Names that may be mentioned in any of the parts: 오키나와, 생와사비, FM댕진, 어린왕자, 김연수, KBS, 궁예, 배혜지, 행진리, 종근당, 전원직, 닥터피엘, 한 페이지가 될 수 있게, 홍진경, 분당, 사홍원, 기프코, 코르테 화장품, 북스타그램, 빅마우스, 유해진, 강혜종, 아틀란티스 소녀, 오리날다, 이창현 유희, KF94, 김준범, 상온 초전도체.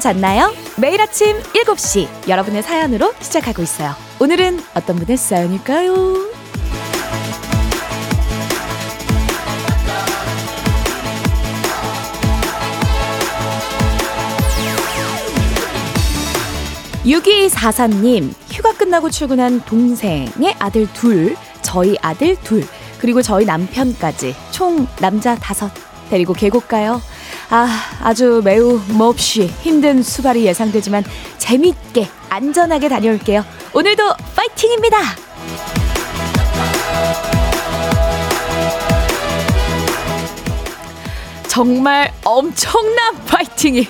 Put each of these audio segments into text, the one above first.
잘 잤나요? 매일 아침 7시 여러분의 사연으로 시작하고 있어요. 오늘은 어떤 분의 사연일까요? 6243님, 휴가 끝나고 출근한 동생의 아들 둘, 저희 아들 둘, 그리고 저희 남편까지 총 남자 5 데리고 계곡 가요. 아주 매우 몹시 힘든 수발이 예상되지만 재미있게 안전하게 다녀올게요. 오늘도 파이팅입니다. 정말 엄청난 파이팅이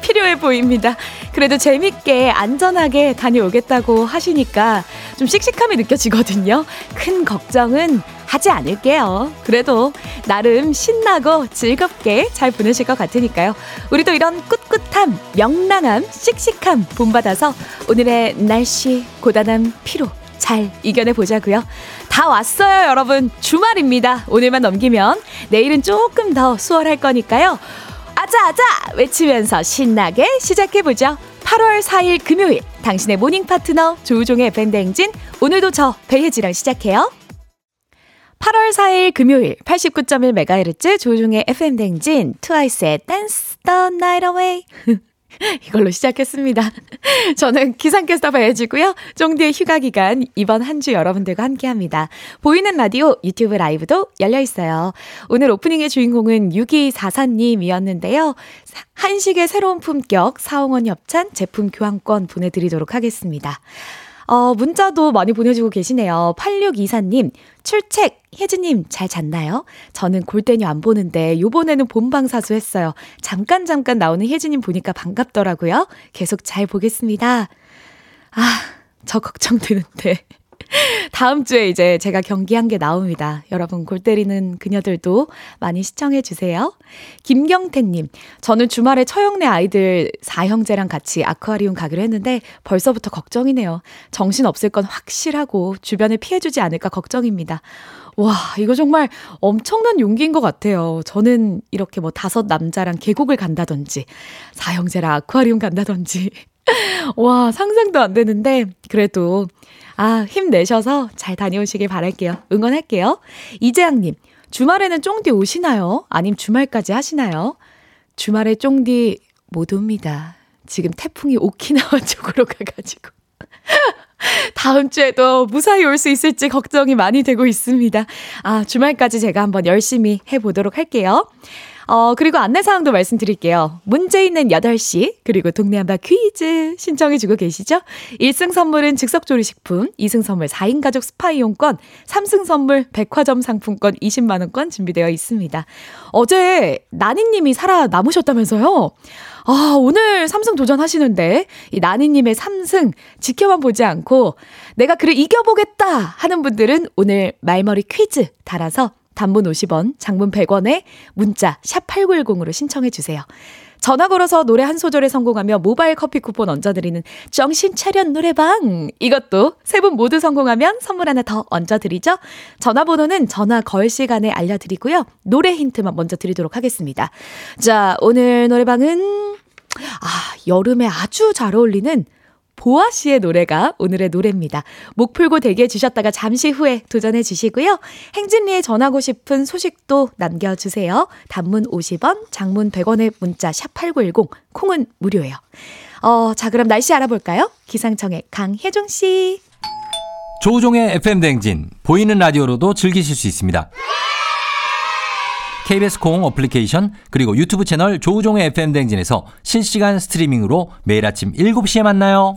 필요해 보입니다. 그래도 재밌게 안전하게 다녀오겠다고 하시니까 좀 씩씩함이 느껴지거든요. 큰 걱정은 하지 않을게요. 그래도 나름 신나고 즐겁게 잘 보내실 것 같으니까요. 우리도 이런 꿋꿋함, 명랑함, 씩씩함 본받아서 오늘의 날씨, 고단함, 피로 잘 이겨내보자고요. 다 왔어요, 여러분. 주말입니다. 오늘만 넘기면 내일은 조금 더 수월할 거니까요. 아자아자 외치면서 신나게 시작해보죠. 8월 4일 금요일, 당신의 모닝 파트너 조우종의 FM댕진, 오늘도 저 배혜지랑 시작해요. 8월 4일 금요일 89.1MHz 조우종의 FM댕진, 트와이스의 Dance the Night Away 이걸로 시작했습니다. 저는 기상캐스터 배혜지고요. 쫑디의 휴가기간 이번 한 주 여러분들과 함께합니다. 보이는 라디오, 유튜브 라이브도 열려있어요. 오늘 오프닝의 주인공은 6244님이었는데요. 한식의 새로운 품격 사홍원 협찬 제품 교환권 보내드리도록 하겠습니다. 문자도 많이 보내주고 계시네요. 8624님, 출첵 혜지님 잘 잤나요? 저는 골대녀 안 보는데 요번에는 본방사수 했어요. 잠깐 나오는 혜지님 보니까 반갑더라고요. 계속 잘 보겠습니다. 저 걱정되는데 다음 주에 이제 제가 경기한 게 나옵니다. 여러분, 골 때리는 그녀들도 많이 시청해 주세요. 김경태님, 저는 주말에 처형네 아이들 4형제랑 같이 아쿠아리움 가기로 했는데 벌써부터 걱정이네요. 정신 없을 건 확실하고 주변을 피해주지 않을까 걱정입니다. 와, 이거 정말 엄청난 용기인 것 같아요. 저는 이렇게 5 남자랑 계곡을 간다든지 4형제랑 아쿠아리움 간다든지 와, 상상도 안 되는데 그래도 힘내셔서 잘 다녀오시길 바랄게요. 응원할게요. 이재양님, 주말에는 쫑디 오시나요? 아님 주말까지 하시나요? 주말에 쫑디 못 옵니다. 지금 태풍이 오키나와 쪽으로 가가지고 다음 주에도 무사히 올 수 있을지 걱정이 많이 되고 있습니다. 주말까지 제가 한번 열심히 해보도록 할게요. 그리고 안내사항도 말씀드릴게요. 문제 있는 8시, 그리고 동네 한바 퀴즈 신청해주고 계시죠? 1승 선물은 즉석조리식품, 2승 선물 4인 가족 스파 이용권, 3승 선물 백화점 상품권 20만원권 준비되어 있습니다. 어제 나니님이 살아남으셨다면서요? 오늘 3승 도전하시는데 이 나니님의 3승 지켜만 보지 않고 내가 그를 이겨보겠다 하는 분들은 오늘 말머리 퀴즈 달아서 단문 50원, 장문 100원에 문자 샵 8910으로 신청해 주세요. 전화 걸어서 노래 한 소절에 성공하며 모바일 커피 쿠폰 얹어드리는 정신차렷 노래방, 이것도 세 분 모두 성공하면 선물 하나 더 얹어드리죠. 전화번호는 전화 걸 시간에 알려드리고요. 노래 힌트만 먼저 드리도록 하겠습니다. 자, 오늘 노래방은 여름에 아주 잘 어울리는 보아 씨의 노래가 오늘의 노래입니다. 목 풀고 대기해 주셨다가 잠시 후에 도전해 주시고요. 행진리에 전하고 싶은 소식도 남겨주세요. 단문 50원, 장문 100원의 문자 샵8910, 콩은 무료예요. 자, 그럼 날씨 알아볼까요? 기상청의 강혜종 씨. 조우종의 FM댕진, 보이는 라디오로도 즐기실 수 있습니다. KBS 콩 어플리케이션, 그리고 유튜브 채널 조우종의 FM댕진에서 실시간 스트리밍으로 매일 아침 7시에 만나요.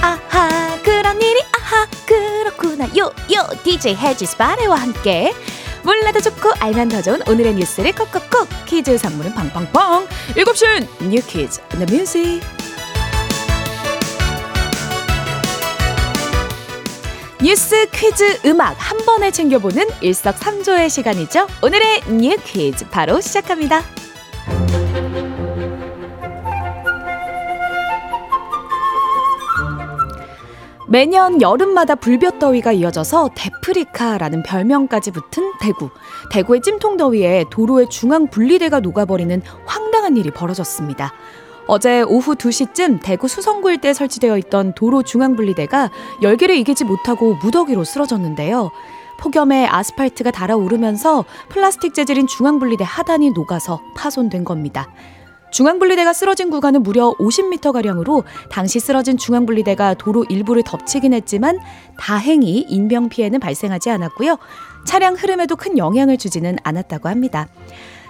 아하, 그런 일이, 아하, 그렇구나. 요 DJ 혜지 스파레와 함께 몰라도 좋고 알면 더 좋은 오늘의 뉴스를 콕콕콕, 퀴즈 선물은 팡팡팡. 7시엔 뉴 퀴즈 온 더 뮤직. 뉴스, 퀴즈, 음악 한 번에 챙겨보는 일석삼조의 시간이죠. 오늘의 뉴 퀴즈 바로 시작합니다. 매년 여름마다 불볕더위가 이어져서 데프리카라는 별명까지 붙은 대구. 대구의 찜통더위에 도로의 중앙 분리대가 녹아버리는 황당한 일이 벌어졌습니다. 어제 오후 2시쯤 대구 수성구 일대에 설치되어 있던 도로 중앙 분리대가 열기를 이기지 못하고 무더기로 쓰러졌는데요. 폭염에 아스팔트가 달아오르면서 플라스틱 재질인 중앙 분리대 하단이 녹아서 파손된 겁니다. 중앙분리대가 쓰러진 구간은 무려 50m가량으로 당시 쓰러진 중앙분리대가 도로 일부를 덮치긴 했지만 다행히 인명피해는 발생하지 않았고요. 차량 흐름에도 큰 영향을 주지는 않았다고 합니다.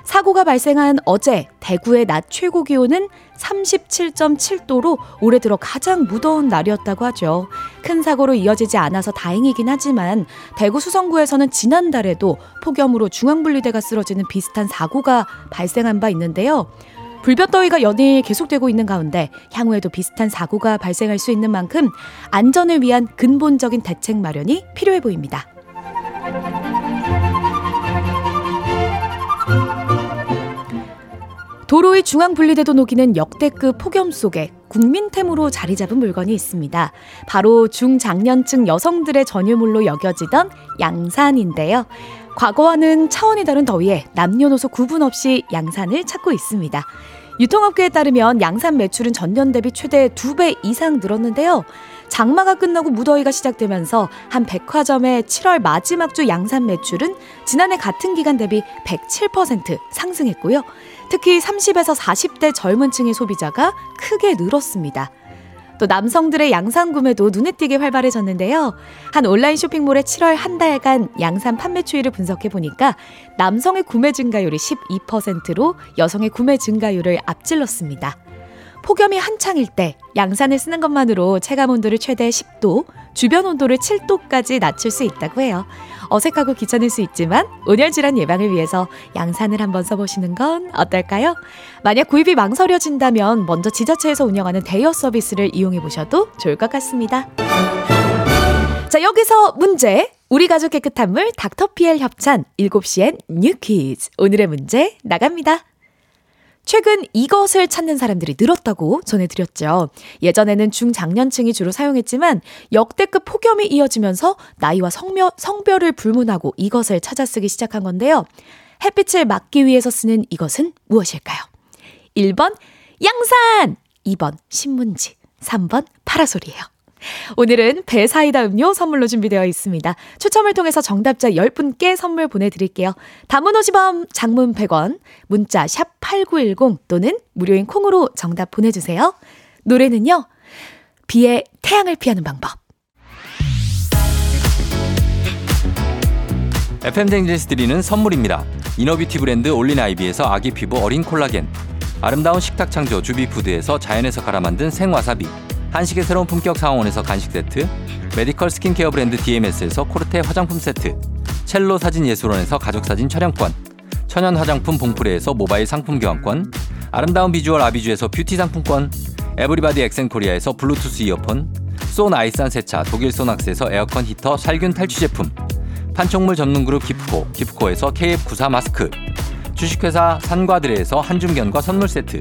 사고가 발생한 어제 대구의 낮 최고 기온은 37.7도로 올해 들어 가장 무더운 날이었다고 하죠. 큰 사고로 이어지지 않아서 다행이긴 하지만 대구 수성구에서는 지난달에도 폭염으로 중앙분리대가 쓰러지는 비슷한 사고가 발생한 바 있는데요. 불볕더위가 연일 계속되고 있는 가운데 향후에도 비슷한 사고가 발생할 수 있는 만큼 안전을 위한 근본적인 대책 마련이 필요해 보입니다. 도로의 중앙분리대도 녹이는 역대급 폭염 속에 국민템으로 자리 잡은 물건이 있습니다. 바로 중장년층 여성들의 전유물로 여겨지던 양산인데요. 과거와는 차원이 다른 더위에 남녀노소 구분 없이 양산을 찾고 있습니다. 유통업계에 따르면 양산 매출은 전년 대비 최대 2배 이상 늘었는데요. 장마가 끝나고 무더위가 시작되면서 한 백화점의 7월 마지막 주 양산 매출은 지난해 같은 기간 대비 107% 상승했고요. 특히 30에서 40대 젊은 층의 소비자가 크게 늘었습니다. 또 남성들의 양산 구매도 눈에 띄게 활발해졌는데요. 한 온라인 쇼핑몰의 7월 한 달간 양산 판매 추이를 분석해보니까 남성의 구매 증가율이 12%로 여성의 구매 증가율을 앞질렀습니다. 폭염이 한창일 때 양산을 쓰는 것만으로 체감 온도를 최대 10도, 주변 온도를 7도까지 낮출 수 있다고 해요. 어색하고 귀찮을 수 있지만 온열질환 예방을 위해서 양산을 한번 써보시는 건 어떨까요? 만약 구입이 망설여진다면 먼저 지자체에서 운영하는 대여 서비스를 이용해보셔도 좋을 것 같습니다. 자, 여기서 문제! 우리 가족 깨끗한 물 닥터피엘 협찬 7시엔 뉴퀴즈 오늘의 문제 나갑니다. 최근 이것을 찾는 사람들이 늘었다고 전해드렸죠. 예전에는 중장년층이 주로 사용했지만 역대급 폭염이 이어지면서 나이와 성별을 불문하고 이것을 찾아 쓰기 시작한 건데요. 햇빛을 막기 위해서 쓰는 이것은 무엇일까요? 1번 양산, 2번 신문지, 3번 파라솔이에요. 오늘은 배사이다 음료 선물로 준비되어 있습니다. 추첨을 통해서 정답자 10분께 선물 보내드릴게요. 단문 50원, 장문 100원, 문자 샵 8910 또는 무료인 콩으로 정답 보내주세요. 노래는요, 비에 태양을 피하는 방법. FM댕진에서 드리는 선물입니다. 이너뷰티 브랜드 올린아이비에서 아기 피부 어린 콜라겐, 아름다운 식탁 창조 주비푸드에서 자연에서 갈아 만든 생와사비, 한식의 새로운 품격 상황원에서 간식 세트, 메디컬 스킨케어 브랜드 DMS에서 코르테 화장품 세트, 첼로 사진예술원에서 가족사진 촬영권, 천연 화장품 봉프레에서 모바일 상품 교환권, 아름다운 비주얼 아비주에서 뷰티 상품권, 에브리바디 엑센코리아에서 블루투스 이어폰, 쏜 아이산 세차 독일 쏘낙스에서 에어컨 히터 살균 탈취 제품, 판촉물 전문 그룹 기프코, 기프코에서 KF94 마스크, 주식회사 산과드레에서 한줌견과 선물 세트,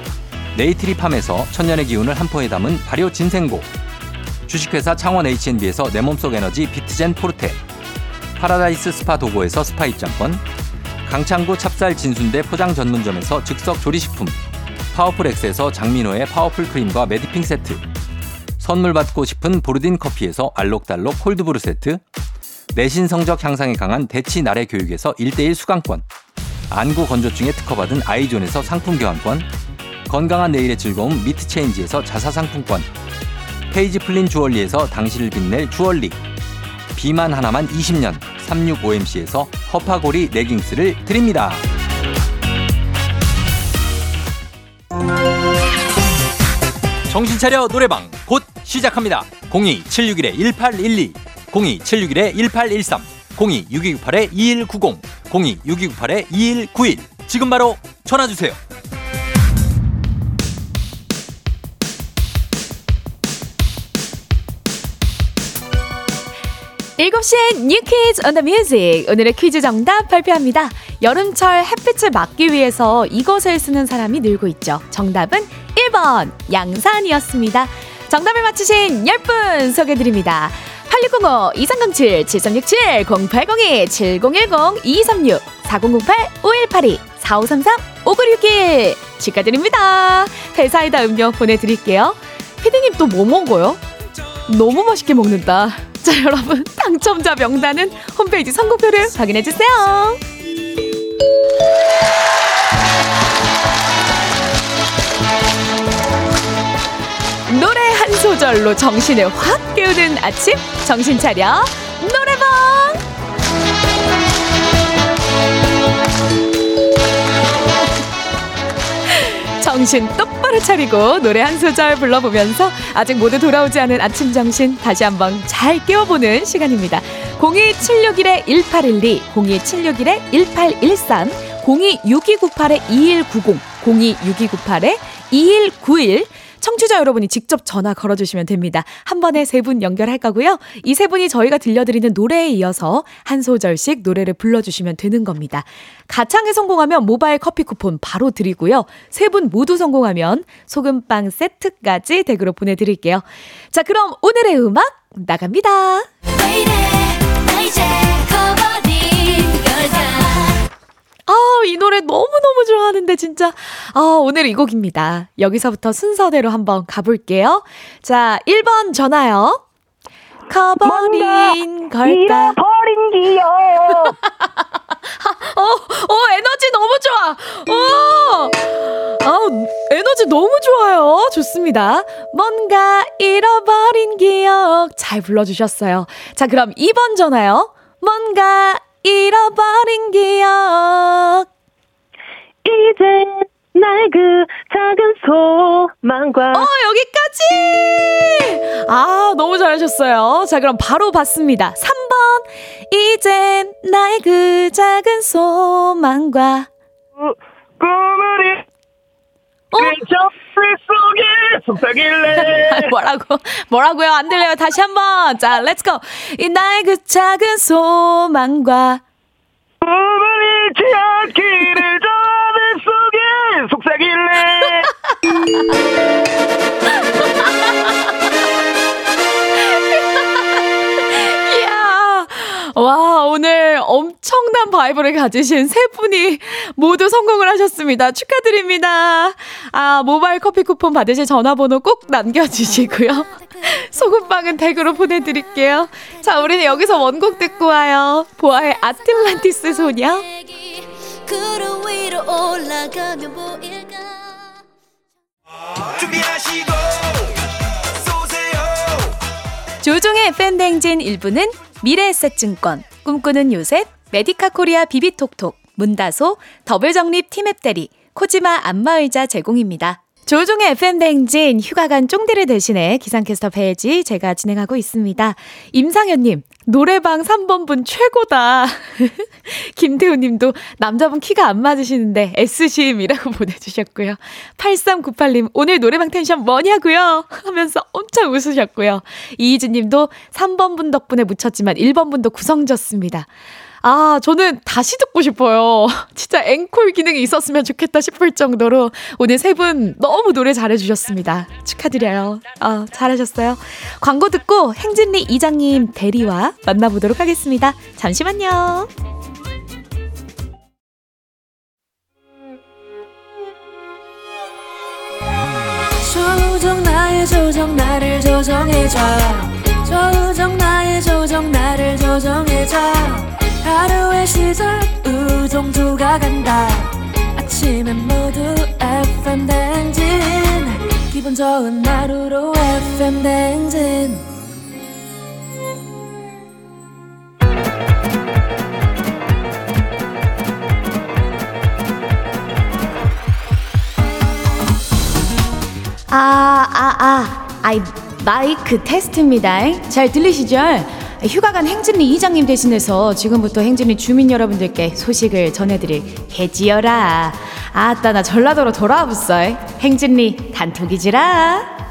네이트리팜에서 천년의 기운을 한 포에 담은 발효 진생고, 주식회사 창원 H&B에서 내 몸속 에너지 비트젠 포르테, 파라다이스 스파 도고에서 스파 입장권, 강창구 찹쌀 진순대 포장 전문점에서 즉석 조리식품, 파워풀엑스에서 장민호의 파워풀 크림과 메디핑 세트, 선물 받고 싶은 보르딘 커피에서 알록달록 콜드브루 세트, 내신 성적 향상에 강한 대치 나래 교육에서 1:1 수강권, 안구 건조증에 특허받은 아이존에서 상품 교환권, 건강한 내일의 즐거움 미트체인지에서 자사상품권, 페이지 플린 주얼리에서 당신을 빛낼 주얼리, 비만 하나만 20년 365MC에서 허파고리 레깅스를 드립니다. 정신차려 노래방 곧 시작합니다. 02-761-1812 02-761-1813 02-6298-2190 02-6298-2191 지금 바로 전화주세요. 일곱 시에 New Kids on the Music 오늘의 퀴즈 정답 발표합니다. 여름철 햇빛을 막기 위해서 이것을 쓰는 사람이 늘고 있죠. 정답은 1번 양산이었습니다. 정답을 맞히신 10분 소개드립니다. 8605-2307-7367-0802-7010-2236-4008-5182-4533-5961 축하드립니다. 회사에다 음료 보내드릴게요. 피디님 또 뭐 먹어요? 너무 맛있게 먹는다. 자, 여러분 당첨자 명단은 홈페이지 선곡표를 확인해주세요. 노래 한 소절로 정신을 확 깨우는 아침 정신 차려 노래방. 정신 똑바로 차리고 노래 한 소절 불러보면서 아직 모두 돌아오지 않은 아침 정신 다시 한번 잘 깨워보는 시간입니다. 02761-1812, 02761-1813, 026298-2190, 026298-2191 청취자 여러분이 직접 전화 걸어주시면 됩니다. 한 번에 세 분 연결할 거고요. 이 세 분이 저희가 들려드리는 노래에 이어서 한 소절씩 노래를 불러주시면 되는 겁니다. 가창에 성공하면 모바일 커피 쿠폰 바로 드리고요. 세 분 모두 성공하면 소금빵 세트까지 댁으로 보내드릴게요. 자, 그럼 오늘의 음악 나갑니다. 이 노래 너무너무 좋아하는데 진짜 오늘 이 곡입니다. 여기서부터 순서대로 한번 가볼게요. 자, 1번 전화요. 커버린 걸까 버린 기요. 에너지 너무 좋아. 에너지 너무 좋아요. 좋습니다. 뭔가 잃어버린 기억 잘 불러주셨어요. 자, 그럼 2번 전화요. 뭔가 잃어버린 기억 이제 나의 그 작은 소망과 여기까지. 너무 잘하셨어요. 자, 그럼 바로 받습니다. 3번 이젠 나의 그 작은 소망과 꿈을 그 점프 속에 속삭일래. 뭐라고요? 안 들려요. 다시 한번. 자, 렛츠고. 이 나의 그 작은 소망과 꿈을 잃지 않기를 점프 속에 속삭일래. 이야. 와, 오늘 엄청난 바이브를 가지신 세 분이 모두 성공을 하셨습니다. 축하드립니다. 모바일 커피 쿠폰 받으실 전화번호 꼭 남겨주시고요. 소금빵은 댁으로 보내드릴게요. 자, 우리는 여기서 원곡 듣고 와요. 보아의 아틀란티스 소녀. 구름 위로 올라가면 보일까. 준비하시고 쏘세요. 조종의 FM댕진 1부는 미래에셋 증권, 꿈꾸는 요셉, 메디카 코리아 비비톡톡, 문다소, 더블정립 티맵대리, 코지마 안마의자 제공입니다. 조종의 FM댕진 휴가 간 쫑디를 대신해 기상캐스터 배혜지 제가 진행하고 있습니다. 임상현님, 노래방 3번분 최고다. 김태우님도 남자분 키가 안 맞으시는데 애쓰심이라고 보내주셨고요. 8398님 오늘 노래방 텐션 뭐냐고요 하면서 엄청 웃으셨고요. 이희진님도 3번분 덕분에 묻혔지만 1번분도 구성졌습니다. 저는 다시 듣고 싶어요. 진짜 앵콜 기능이 있었으면 좋겠다 싶을 정도로 오늘 세 분 너무 노래 잘해주셨습니다. 축하드려요. 잘하셨어요. 광고 듣고 행진리 이장님 대리와 만나보도록 하겠습니다. 잠시만요. 조우종 나의 조정 나를 조정해줘. 조우종 나의 조정 나를 조정해줘. 하루의 시절 우정조가 간다. 아침엔 모두 FM댕진 기분 좋은 하루로 FM댕진. 마이크 테스트입니다. 잘 들리시죠? 휴가 간 행진리 이장님 대신해서 지금부터 행진리 주민 여러분들께 소식을 전해드릴 개지여라. 아따 나 전라도로 돌아와보썰. 행진리 단톡이지라.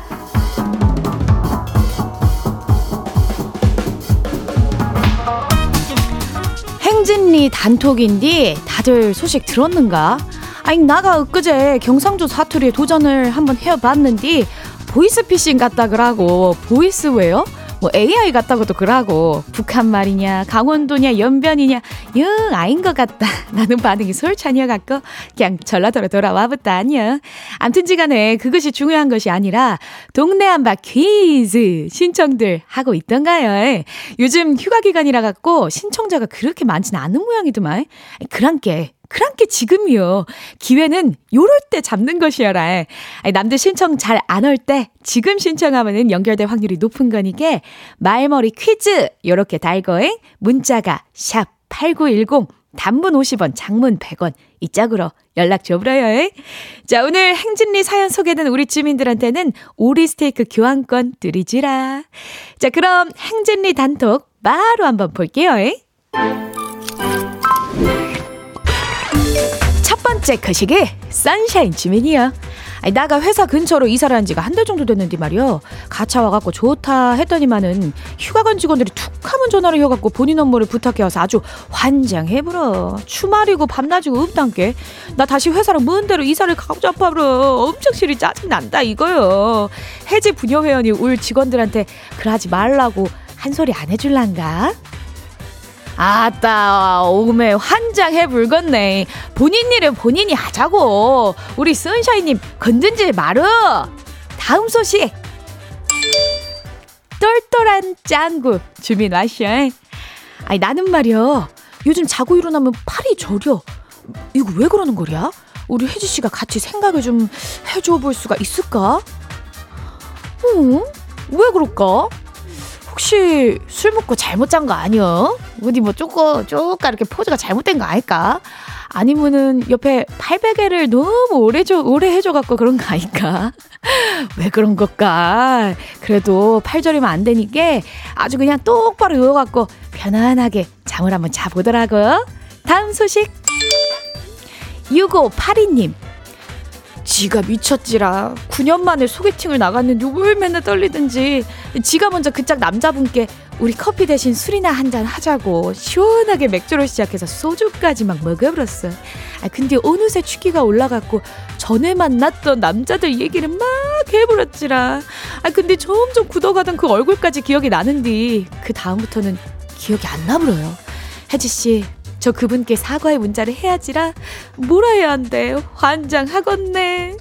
행진리 단톡인디 다들 소식 들었는가? 아잉 나가 엊그제 경상도 사투리에 도전을 한번 해봤는디 보이스피싱 같다그라고. 보이스웨어? 뭐 AI 같다고도 그러고 북한말이냐 강원도냐 연변이냐 영 아닌 것 같다 나는 반응이 솔찬이어 갖고 그냥 전라도로 돌아와봤다. 안녕. 암튼지간에 그것이 중요한 것이 아니라 동네 한바 퀴즈 신청들 하고 있던가요. 요즘 휴가 기간이라 갖고 신청자가 그렇게 많진 않은 모양이더만. 그랑께 지금이요. 기회는 요럴 때 잡는 것이여라. 남들 신청 잘 안 올 때 지금 신청하면 연결될 확률이 높은 거니까 말머리 퀴즈 요렇게 달거잉. 문자가 샵 8910 단문 50원 장문 100원 이 짝으로 연락 줘버려요. 자 오늘 행진리 사연 소개된 우리 주민들한테는 오리 스테이크 교환권 드리지라. 자 그럼 행진리 단톡 바로 한번 볼게요. 첫 번째 거시기 선샤인 주민이요. 나가 회사 근처로 이사를 한 지가 한 달 정도 됐는데 말이요. 가차 와갖고 좋다 했더니만은 휴가 간 직원들이 툭 하면 전화를 해갖고 본인 업무를 부탁해와서 아주 환장해불어. 주말이고 밤낮이고 없단께 나 다시 회사로 먼데로 이사를 강조하러 엄청 실이 짜증난다 이거요. 해지 부녀회원이 올 직원들한테 그러지 말라고 한 소리 안 해줄란가? 아따 오메 환장해 불겄네. 본인 일은 본인이 하자고. 우리 선샤인님 건든지 마루. 다음 소식 똘똘한 짱구 주민 와셔. 아니 나는 말이야 요즘 자고 일어나면 팔이 저려. 이거 왜 그러는 거랴? 우리 혜지씨가 같이 생각을 좀 해줘 볼 수가 있을까? 왜 그럴까? 혹시 술 먹고 잘못 잔 거 아니여? 어디 뭐 쪼까 이렇게 포즈가 잘못된 거 아닐까? 아니면은 옆에 팔베개를 너무 오래 해줘갖고 그런 거 아닐까? 왜 그런 걸까? 그래도 팔저리면 안 되니까 아주 그냥 똑바로 누워갖고 편안하게 잠을 한번 자보더라고요. 다음 소식 6582님 지가 미쳤지라. 9년 만에 소개팅을 나갔는데 뭘 맨날 떨리든지. 지가 먼저 그짝 남자분께 우리 커피 대신 술이나 한잔 하자고 시원하게 맥주로 시작해서 소주까지 막 먹어버렸어. 아 근데 어느새 취기가 올라갔고 전에 만났던 남자들 얘기를 막 해버렸지라. 아 근데 점점 굳어가던 그 얼굴까지 기억이 나는데 그 다음부터는 기억이 안 나버려요. 혜지씨 저 그분께 사과의 문자를 해야지라. 뭐라 해야 한대. 환장하겄네.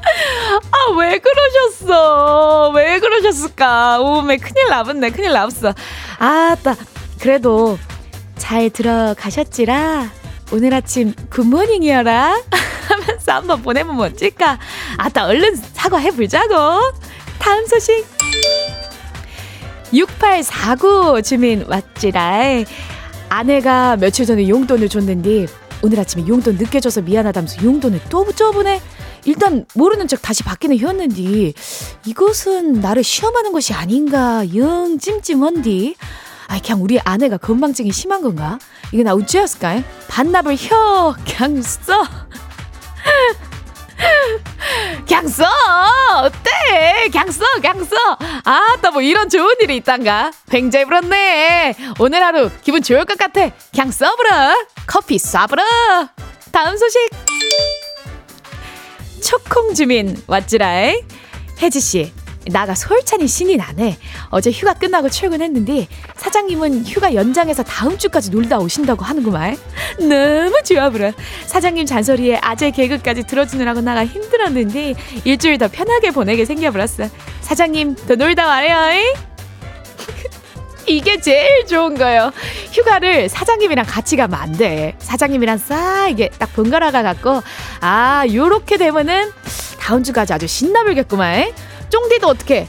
아 왜 그러셨어. 왜 그러셨을까. 오메 큰일 나봤네. 큰일 나봤어. 아따 그래도 잘 들어가셨지라. 오늘 아침 굿모닝이여라 하면서 한번 보내보면 어쩔까. 아따 얼른 사과해보자고. 다음 소식 6849 주민 왔지라. 아내가 며칠 전에 용돈을 줬는데 오늘 아침에 용돈 늦게 줘서 미안하다면서 용돈을 또 붙여보네. 일단 모르는 척 다시 받기는 했는데 이것은 나를 시험하는 것이 아닌가 영 찜찜한디. 아 그냥 우리 아내가 건망증이 심한 건가? 이게 나 우찌였을까? 반납을 그냥 써. 그냥 써. 어때? 그냥 써. 아따 뭐 이런 좋은 일이 있단가. 굉장히 부럽네. 오늘 하루 기분 좋을 것 같아. 그냥 써버려. 커피 쏴버려. 다음 소식 초콩 주민 왔지라이. 혜지씨 나가 솔찬히 신이 나네. 어제 휴가 끝나고 출근했는데 사장님은 휴가 연장해서 다음 주까지 놀다 오신다고 하는구만. 너무 좋아보라. 사장님 잔소리에 아재 개그까지 들어주느라고 나가 힘들었는데 일주일 더 편하게 보내게 생겨버렸어. 사장님 더 놀다 와래요. 이게 제일 좋은 거예요. 휴가를 사장님이랑 같이 가면 안 돼. 사장님이랑 싹 이게 딱 번갈아 가갖고 아 요렇게 되면은 다음 주까지 아주 신나불겠구만. 쫑디도 어떻게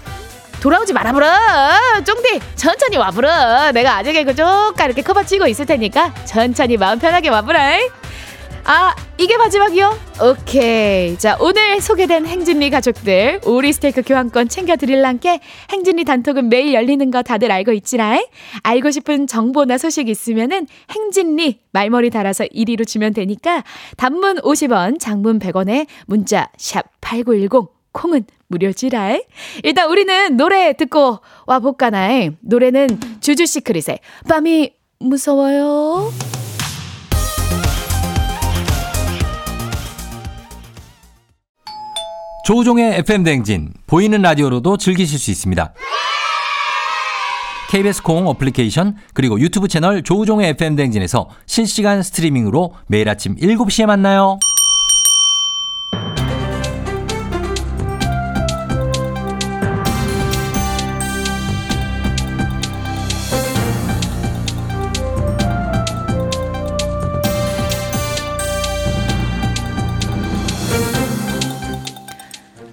돌아오지 말아보라. 쫑디 천천히 와보라. 내가 아재 개그 쪼까 이렇게 커버 치고 있을 테니까 천천히 마음 편하게 와보라. 아, 이게 마지막이요? 오케이. 자, 오늘 소개된 행진리 가족들 오리 스테이크 교환권 챙겨드릴랑께 행진리 단톡은 매일 열리는 거 다들 알고 있지라잉? 알고 싶은 정보나 소식 있으면은 행진리 말머리 달아서 1위로 주면 되니까 단문 50원, 장문 100원에 문자 샵 8910 콩은 무료지라이. 일단 우리는 노래 듣고 와볼까나이. 노래는 주주시크릿의 밤이 무서워요. 조우종의 FM댕진 보이는 라디오로도 즐기실 수 있습니다. KBS 콩 어플리케이션 그리고 유튜브 채널 조우종의 FM댕진에서 실시간 스트리밍으로 매일 아침 7시에 만나요.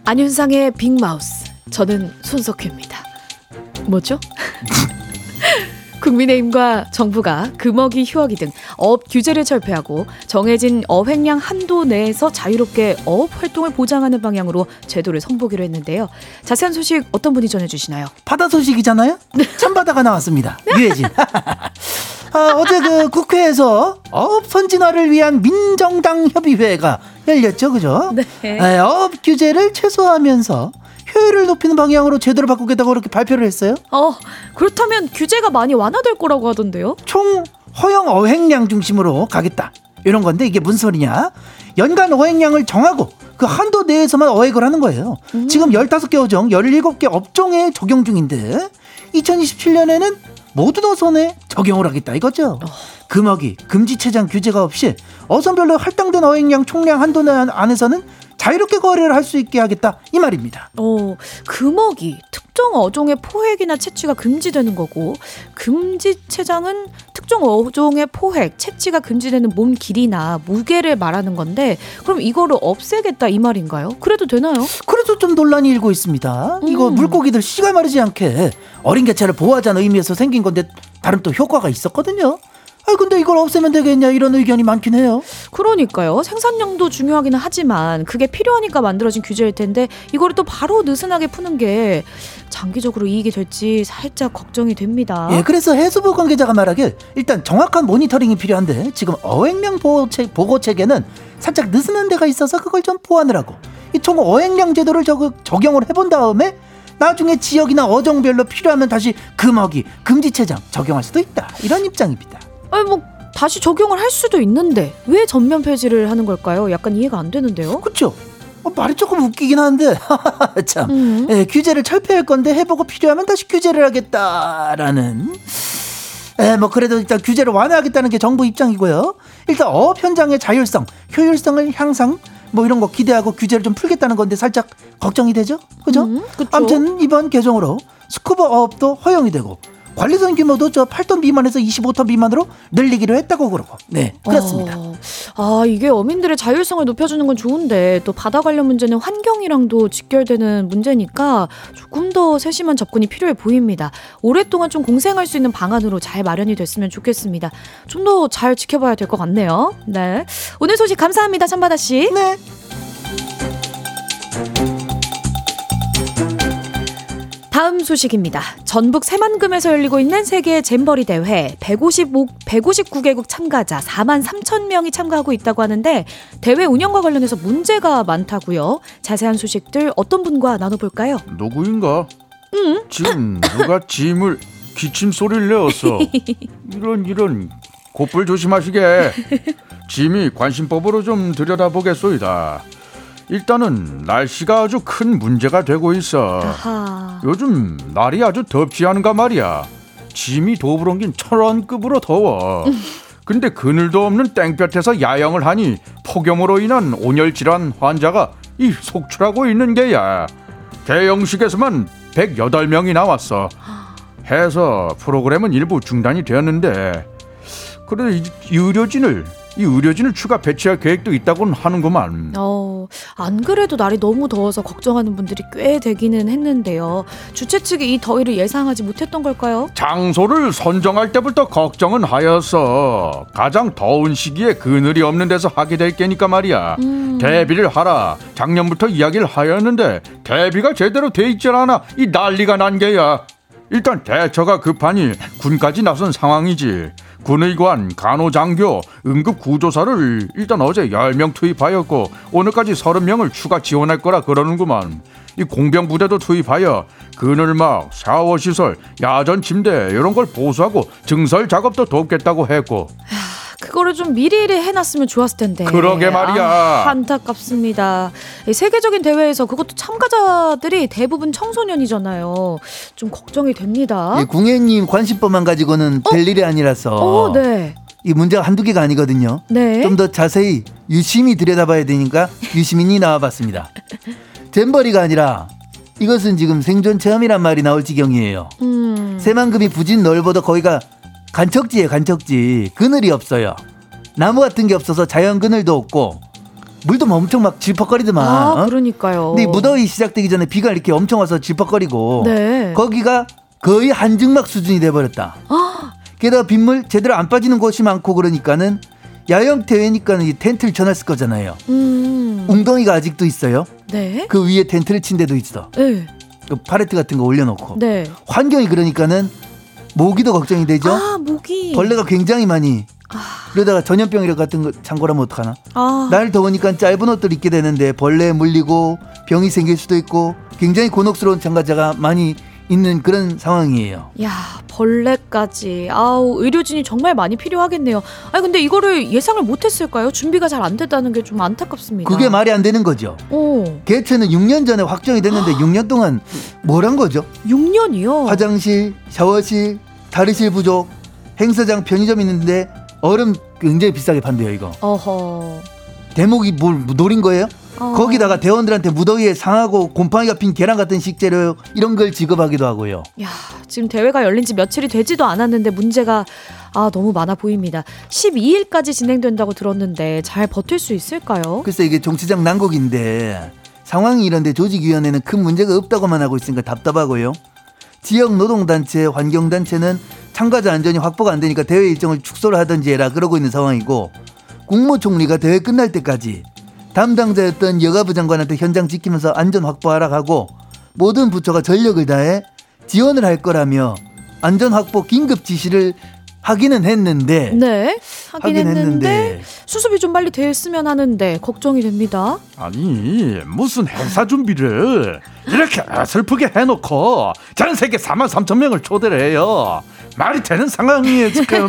안윤상의 빅마우스, 저는 손석희입니다. 뭐죠? 국민의힘과 정부가 금어기, 휴어기 등 어업 규제를 철폐하고 정해진 어획량 한도 내에서 자유롭게 어업 활동을 보장하는 방향으로 제도를 선보기로 했는데요. 자세한 소식 어떤 분이 전해주시나요? 바다 소식이잖아요? 참바다가 나왔습니다. 유해진. 어제 그 국회에서 어업 선진화를 위한 민정당 협의회가 열렸죠, 그죠? 네. 어업 규제를 최소화하면서 효율을 높이는 방향으로 제도를 바꾸겠다고 그렇게 발표를 했어요. 그렇다면 규제가 많이 완화될 거라고 하던데요. 총 허용 어획량 중심으로 가겠다, 이런 건데 이게 무슨 소리냐? 연간 어획량을 정하고 그 한도 내에서만 어획을 하는 거예요. 지금 15개 어종 17개 업종에 적용 중인데 2027년에는 모든 어선에 적용을 하겠다 이거죠. 금어기, 금지체장 규제가 없이 어선별로 할당된 어획량 총량 한도 안에서는 자유롭게 거래를 할 수 있게 하겠다 이 말입니다. 금어기, 특정 어종의 포획이나 채취가 금지되는 거고, 금지체장은 특정 어종의 포획, 채취가 금지되는 몸 길이나 무게를 말하는 건데, 그럼 이거를 없애겠다 이 말인가요? 그래도 되나요? 그래도 좀 논란이 일고 있습니다. 이거 물고기들 씨가 마르지 않게 어린 개체를 보호하자는 의미에서 생긴 건데 다름 또 효과가 있었거든요. 근데 이걸 없애면 되겠냐 이런 의견이 많긴 해요. 그러니까요. 생산량도 중요하기는 하지만 그게 필요하니까 만들어진 규제일 텐데 이걸 또 바로 느슨하게 푸는 게 장기적으로 이익이 될지 살짝 걱정이 됩니다. 예, 그래서 해수부 관계자가 말하길 일단 정확한 모니터링이 필요한데 지금 어획량 보고 체계는 살짝 느슨한 데가 있어서 그걸 좀 보완을 하고 이 총 어획량 제도를 적용을 해본 다음에 나중에 지역이나 어종별로 필요하면 다시 금어기, 금지체장 적용할 수도 있다, 이런 입장입니다. 다시 적용을 할 수도 있는데 왜 전면 폐지를 하는 걸까요? 약간 이해가 안 되는데요. 그렇죠. 말이 조금 웃기긴 한데 참. 예, 규제를 철폐할 건데 해보고 필요하면 다시 규제를 하겠다라는. 그래도 일단 규제를 완화하겠다는 게 정부 입장이고요. 일단 어업 현장의 자율성, 효율성을 향상 이런 거 기대하고 규제를 좀 풀겠다는 건데 살짝 걱정이 되죠. 그죠? 아무튼 이번 개정으로 스쿠버 어업도 허용이 되고 관리선 규모도 8톤 미만에서 25톤 미만으로 늘리기로 했다고 그러고. 네, 그렇습니다. 이게 어민들의 자율성을 높여주는 건 좋은데 또 바다 관련 문제는 환경이랑도 직결되는 문제니까 조금 더 세심한 접근이 필요해 보입니다. 오랫동안 좀 공생할 수 있는 방안으로 잘 마련이 됐으면 좋겠습니다. 좀 더 잘 지켜봐야 될 것 같네요. 네, 오늘 소식 감사합니다, 참바다 씨. 네. 다음 소식입니다. 전북 새만금에서 열리고 있는 세계 잼버리 대회 159개국 참가자 4만 3천 명이 참가하고 있다고 하는데 대회 운영과 관련해서 문제가 많다고요. 자세한 소식들 어떤 분과 나눠볼까요? 누구인가? 지금 누가 짐을 기침 소리를 내었어. 이런 곧불 조심하시게. 짐이 관심법으로 좀 들여다보겠소이다. 일단은 날씨가 아주 큰 문제가 되고 있어. 아하. 요즘 날이 아주 덥지 않은가 말이야. 짐이 도브렁긴 철원급으로 더워. 근데 그늘도 없는 땡볕에서 야영을 하니 폭염으로 인한 온열질환 환자가 이 속출하고 있는 게야. 개영식에서만 108명이 나왔어. 해서 프로그램은 일부 중단이 되었는데, 그래도 의료진을 이 의료진을 추가 배치할 계획도 있다고는 하는구만. 안 그래도 날이 너무 더워서 걱정하는 분들이 꽤 되기는 했는데요. 주최 측이 이 더위를 예상하지 못했던 걸까요? 장소를 선정할 때부터 걱정은 하였어. 가장 더운 시기에 그늘이 없는 데서 하게 될 게니까 말이야. 대비를 하라. 작년부터 이야기를 하였는데 대비가 제대로 돼 있질 않아. 이 난리가 난 게야. 일단 대처가 급하니 군까지 나선 상황이지. 군의관, 간호장교, 응급구조사를 일단 어제 10명 투입하였고 오늘까지 30명을 추가 지원할 거라 그러는구만. 이 공병부대도 투입하여 그늘막, 샤워시설, 야전침대 이런 걸 보수하고 증설 작업도 돕겠다고 했고. 그거를 좀 미리미리 해놨으면 좋았을 텐데. 그러게 말이야. 안타깝습니다. 세계적인 대회에서 그것도 참가자들이 대부분 청소년이잖아요. 좀 걱정이 됩니다. 예, 궁예님 관심법만 가지고는 될 일이 아니라서 네. 이 문제가 한두 개가 아니거든요. 네. 좀 더 자세히 유심히 들여다봐야 되니까 유시민이 나와봤습니다. 잼버리가 아니라 이것은 지금 생존 체험이란 말이 나올 지경이에요. 새만금이 부진 넓어도 거기가 간척지예요, 간척지. 그늘이 없어요. 나무 같은 게 없어서 자연 그늘도 없고 물도 막 엄청 막 질퍽거리더만. 아, 그러니까요. 근데 무더위 시작되기 전에 비가 이렇게 엄청 와서 질퍽거리고 네. 거기가 거의 한증막 수준이 돼버렸다. 아. 게다가 빗물 제대로 안 빠지는 곳이 많고 그러니까는 야영태회니까는 이 텐트를 쳐놨을 거잖아요. 웅덩이가 아직도 있어요. 네. 그 위에 텐트를 친 데도 있어. 네. 그 파레트 같은 거 올려놓고. 네. 환경이 그러니까는 모기도 걱정이 되죠. 아, 모기. 벌레가 굉장히 많이. 그러다가 전염병이라 같은 거 창궐하면 어떡하나. 날 더우니까 짧은 옷들 입게 되는데 벌레에 물리고 병이 생길 수도 있고 굉장히 곤혹스러운 참가자가 많이 있는 그런 상황이에요. 야, 벌레까지. 아우, 의료진이 정말 많이 필요하겠네요. 아니 근데 이거를 예상을 못했을까요? 준비가 잘 안 됐다는 게 좀 안타깝습니다. 그게 말이 안 되는 거죠. 개최는 6년 전에 확정이 됐는데 6년 동안 뭘 한 거죠? 6년이요? 화장실, 샤워실, 다리실 부족, 행사장, 편의점 있는데 얼음 굉장히 비싸게 판대요 이거. 어허. 대목이 뭘 노린 거예요? 거기다가 대원들한테 무더위에 상하고 곰팡이가 핀 계란 같은 식재료 이런 걸 지급하기도 하고요. 야, 지금 대회가 열린 지 며칠이 되지도 않았는데 문제가 너무 많아 보입니다. 12일까지 진행된다고 들었는데 잘 버틸 수 있을까요? 글쎄 이게 정치적 난국인데 상황이 이런데 조직위원회는 큰 문제가 없다고만 하고 있으니까 답답하고요. 지역 노동단체, 환경단체는 참가자 안전이 확보가 안 되니까 대회 일정을 축소를 하든지 해라 그러고 있는 상황이고 국무총리가 대회 끝날 때까지 담당자였던 여가부 장관한테 현장 지키면서 안전 확보하라 하고 모든 부처가 전력을 다해 지원을 할 거라며 안전 확보 긴급 지시를 하기는 했는데 네, 하긴 했는데 수습이 좀 빨리 됐으면 하는데 걱정이 됩니다. 아니 무슨 행사 준비를 이렇게 슬프게 해놓고 전 세계 43,000명을 초대를 해요. 말이 되는 상황이에요 지금.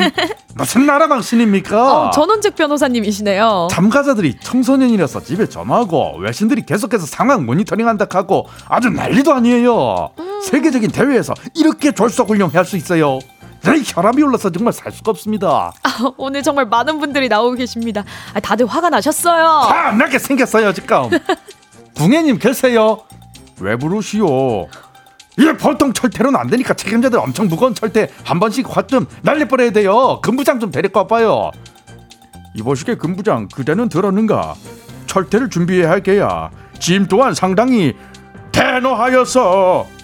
무슨 나라 망신입니까? 전원직 변호사님이시네요. 참가자들이 청소년이라서 집에 전화하고 외신들이 계속해서 상황 모니터링한다 하고 아주 난리도 아니에요. 세계적인 대회에서 이렇게 졸속훈련 할 수 있어요. 내 혈압이 올라서 정말 살 수가 없습니다. 오늘 정말 많은 분들이 나오고 계십니다. 다들 화가 나셨어요. 화 안 나게 생겼어요 지금. 궁예님 계세요. 왜 부르시오? 이 보통 철퇴로는 안 되니까 책임자들 엄청 무거운 철퇴 한 번씩 화 좀 날려버려야 돼요. 근부장 좀 데리고 와봐요. 이보시게 근부장, 그대는 들었는가? 철퇴를 준비해야 할 게야. 짐 또한 상당히 대노하여서.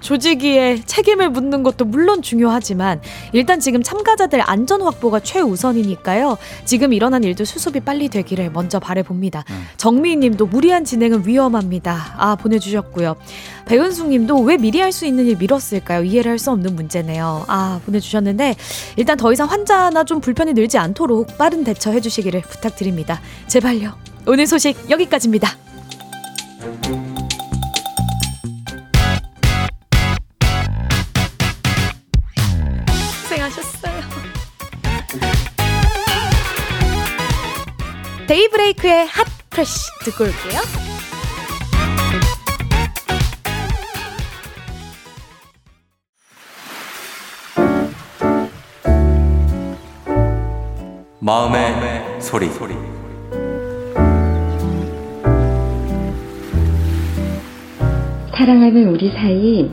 조직위에 책임을 묻는 것도 물론 중요하지만 일단 지금 참가자들 안전 확보가 최우선이니까요. 지금 일어난 일도 수습이 빨리 되기를 먼저 바라봅니다. 정미희님도 무리한 진행은 위험합니다. 보내주셨고요. 배은숙님도 왜 미리 할 수 있는 일 미뤘을까요? 이해를 할 수 없는 문제네요. 보내주셨는데 일단 더 이상 환자나 좀 불편이 늘지 않도록 빠른 대처해 주시기를 부탁드립니다. 제발요. 오늘 소식 여기까지입니다. 데이브레이크의 핫 프레쉬 듣고 올게요. 마음의 소리. 사랑하는 우리 사이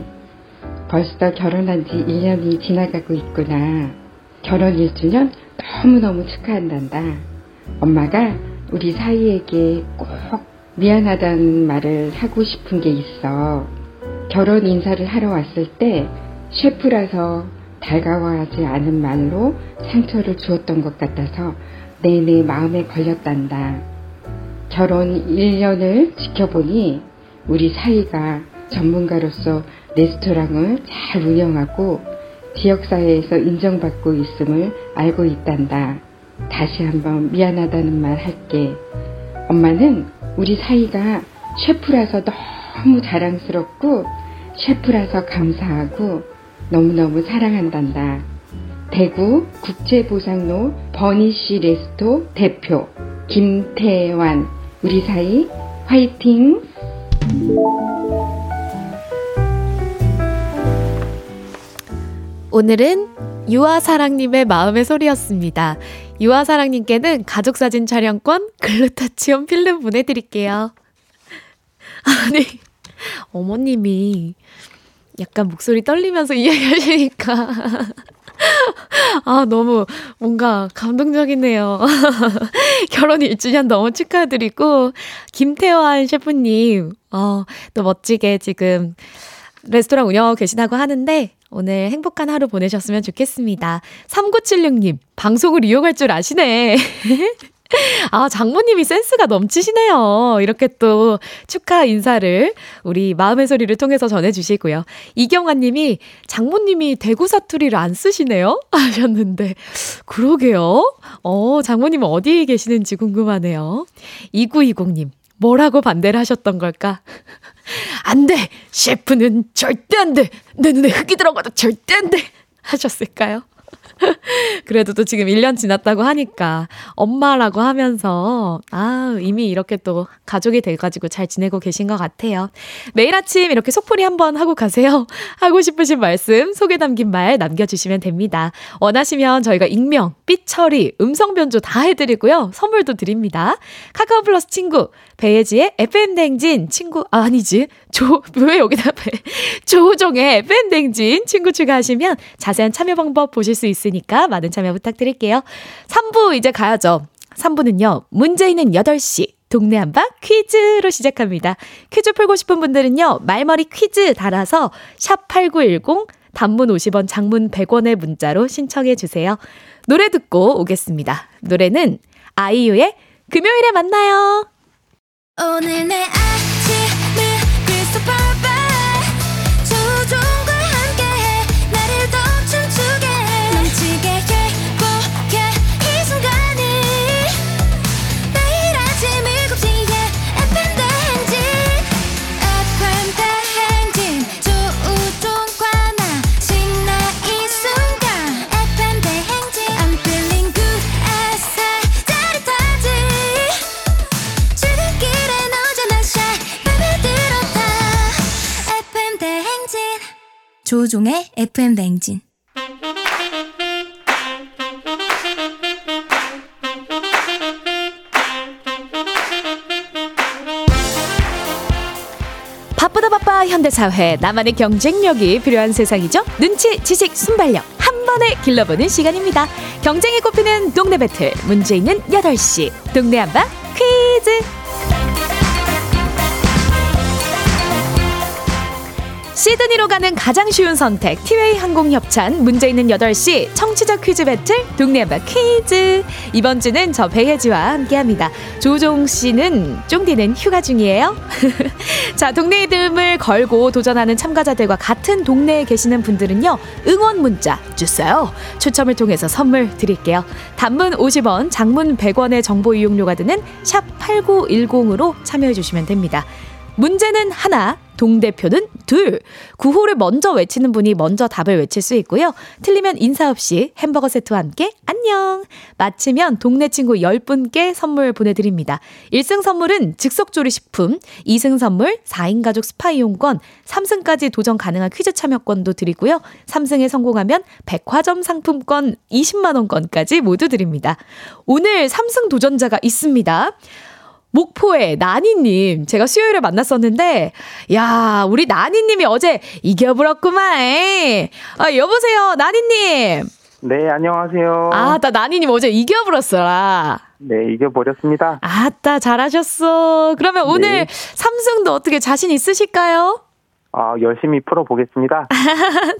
벌써 결혼한 지 1년이 지나가고 있구나. 결혼 1주년 너무너무 축하한단다. 엄마가 우리 사이에게 꼭 미안하다는 말을 하고 싶은 게 있어. 결혼 인사를 하러 왔을 때 셰프라서 달가워하지 않은 말로 상처를 주었던 것 같아서 내내 마음에 걸렸단다. 결혼 1년을 지켜보니 우리 사이가 전문가로서 레스토랑을 잘 운영하고 지역사회에서 인정받고 있음을 알고 있단다. 다시 한번 미안하다는 말 할게. 엄마는 우리 사이가 셰프라서 너무 자랑스럽고 셰프라서 감사하고 너무너무 사랑한단다. 대구 국제보상로 버니시 레스토 대표 김태환, 우리 사이 화이팅! 오늘은 유아사랑님의 마음의 소리였습니다. 유아사랑님께는 가족사진 촬영권 글루타치온 필름 보내드릴게요. 아니, 어머님이 약간 목소리 떨리면서 이야기하시니까 아, 너무 뭔가 감동적이네요. 결혼 1주년 너무 축하드리고, 김태환 셰프님 또 멋지게 지금 레스토랑 운영하고 계시다고 하는데 오늘 행복한 하루 보내셨으면 좋겠습니다. 3976님, 방송을 이용할 줄 아시네. 아, 장모님이 센스가 넘치시네요. 이렇게 또 축하 인사를 우리 마음의 소리를 통해서 전해주시고요. 이경아님이 장모님이 대구 사투리를 안 쓰시네요 하셨는데, 그러게요. 장모님은 어디에 계시는지 궁금하네요. 2920님, 뭐라고 반대를 하셨던 걸까? 안 돼! 셰프는 절대 안 돼! 내 눈에 흙이 들어가도 절대 안 돼! 하셨을까요? 그래도 또 지금 1년 지났다고 하니까 엄마라고 하면서 이미 이렇게 또 가족이 돼가지고 잘 지내고 계신 것 같아요. 매일 아침 이렇게 속풀이 한번 하고 가세요. 하고 싶으신 말씀, 속에 담긴 말 남겨주시면 됩니다. 원하시면 저희가 익명, 삐처리, 음성변조 다 해드리고요. 선물도 드립니다. 카카오 플러스 친구, 배혜지의 FM댕진 친구, 왜 여기다 조우종의 FM댕진 친구 추가하시면 자세한 참여 방법 보실 수 있으니까 많은 참여 부탁드릴게요. 3부 이제 가야죠. 3부는요, 문제 있는 8시 동네 한바 퀴즈로 시작합니다. 퀴즈 풀고 싶은 분들은요, 말머리 퀴즈 달아서 샵8910 단문 50원, 장문 100원의 문자로 신청해 주세요. 노래 듣고 오겠습니다. 노래는 아이유의 금요일에 만나요. 오늘 내 아침을 그래서 봐봐. 조우종과 함께해 나를 더 춤추게 해. 넘치게 행복해 이 순간이. 매일 아침 7시에 FM댕진 조우종과 나 신나 이 순간. FM댕진 I'm feeling good as 짜릿하지. 조우종의 FM댕진. 바쁘다 바빠 현대사회, 나만의 경쟁력이 필요한 세상이죠. 눈치, 지식, 순발력 한 번에 길러보는 시간입니다. 경쟁이 꼽히는 동네 배틀, 문제 있는 8시 동네 한바 퀴즈. 시드니로 가는 가장 쉬운 선택, 티웨이 항공협찬. 문제 있는 8시 청취자 퀴즈 배틀 동네 한바 퀴즈. 이번 주는 저 배혜지와 함께합니다. 조종 씨는, 쫑디는 휴가 중이에요. 자, 동네 이름을 걸고 도전하는 참가자들과 같은 동네에 계시는 분들은요, 응원 문자 주세요. 추첨을 통해서 선물 드릴게요. 단문 50원, 장문 100원의 정보 이용료가 드는 샵 8910으로 참여해 주시면 됩니다. 문제는 하나, 동대표는 둘. 구호를 먼저 외치는 분이 먼저 답을 외칠 수 있고요. 틀리면 인사 없이 햄버거 세트와 함께 안녕. 마치면 동네 친구 10분께 선물 보내드립니다. 1승 선물은 즉석조리식품, 2승 선물 4인 가족 스파 이용권, 3승까지 도전 가능한 퀴즈 참여권도 드리고요. 3승에 성공하면 백화점 상품권 20만원권까지 모두 드립니다. 오늘 3승 도전자가 있습니다. 목포의 나니님, 제가 수요일에 만났었는데, 야, 우리 나니님이 어제 이겨버렸구만. 아, 여보세요, 나니님. 네, 안녕하세요. 아따, 나니님 어제 이겨버렸어라. 네, 이겨버렸습니다. 아따, 잘하셨어. 그러면 네. 오늘 3승도 어떻게 자신 있으실까요? 아, 열심히 풀어보겠습니다.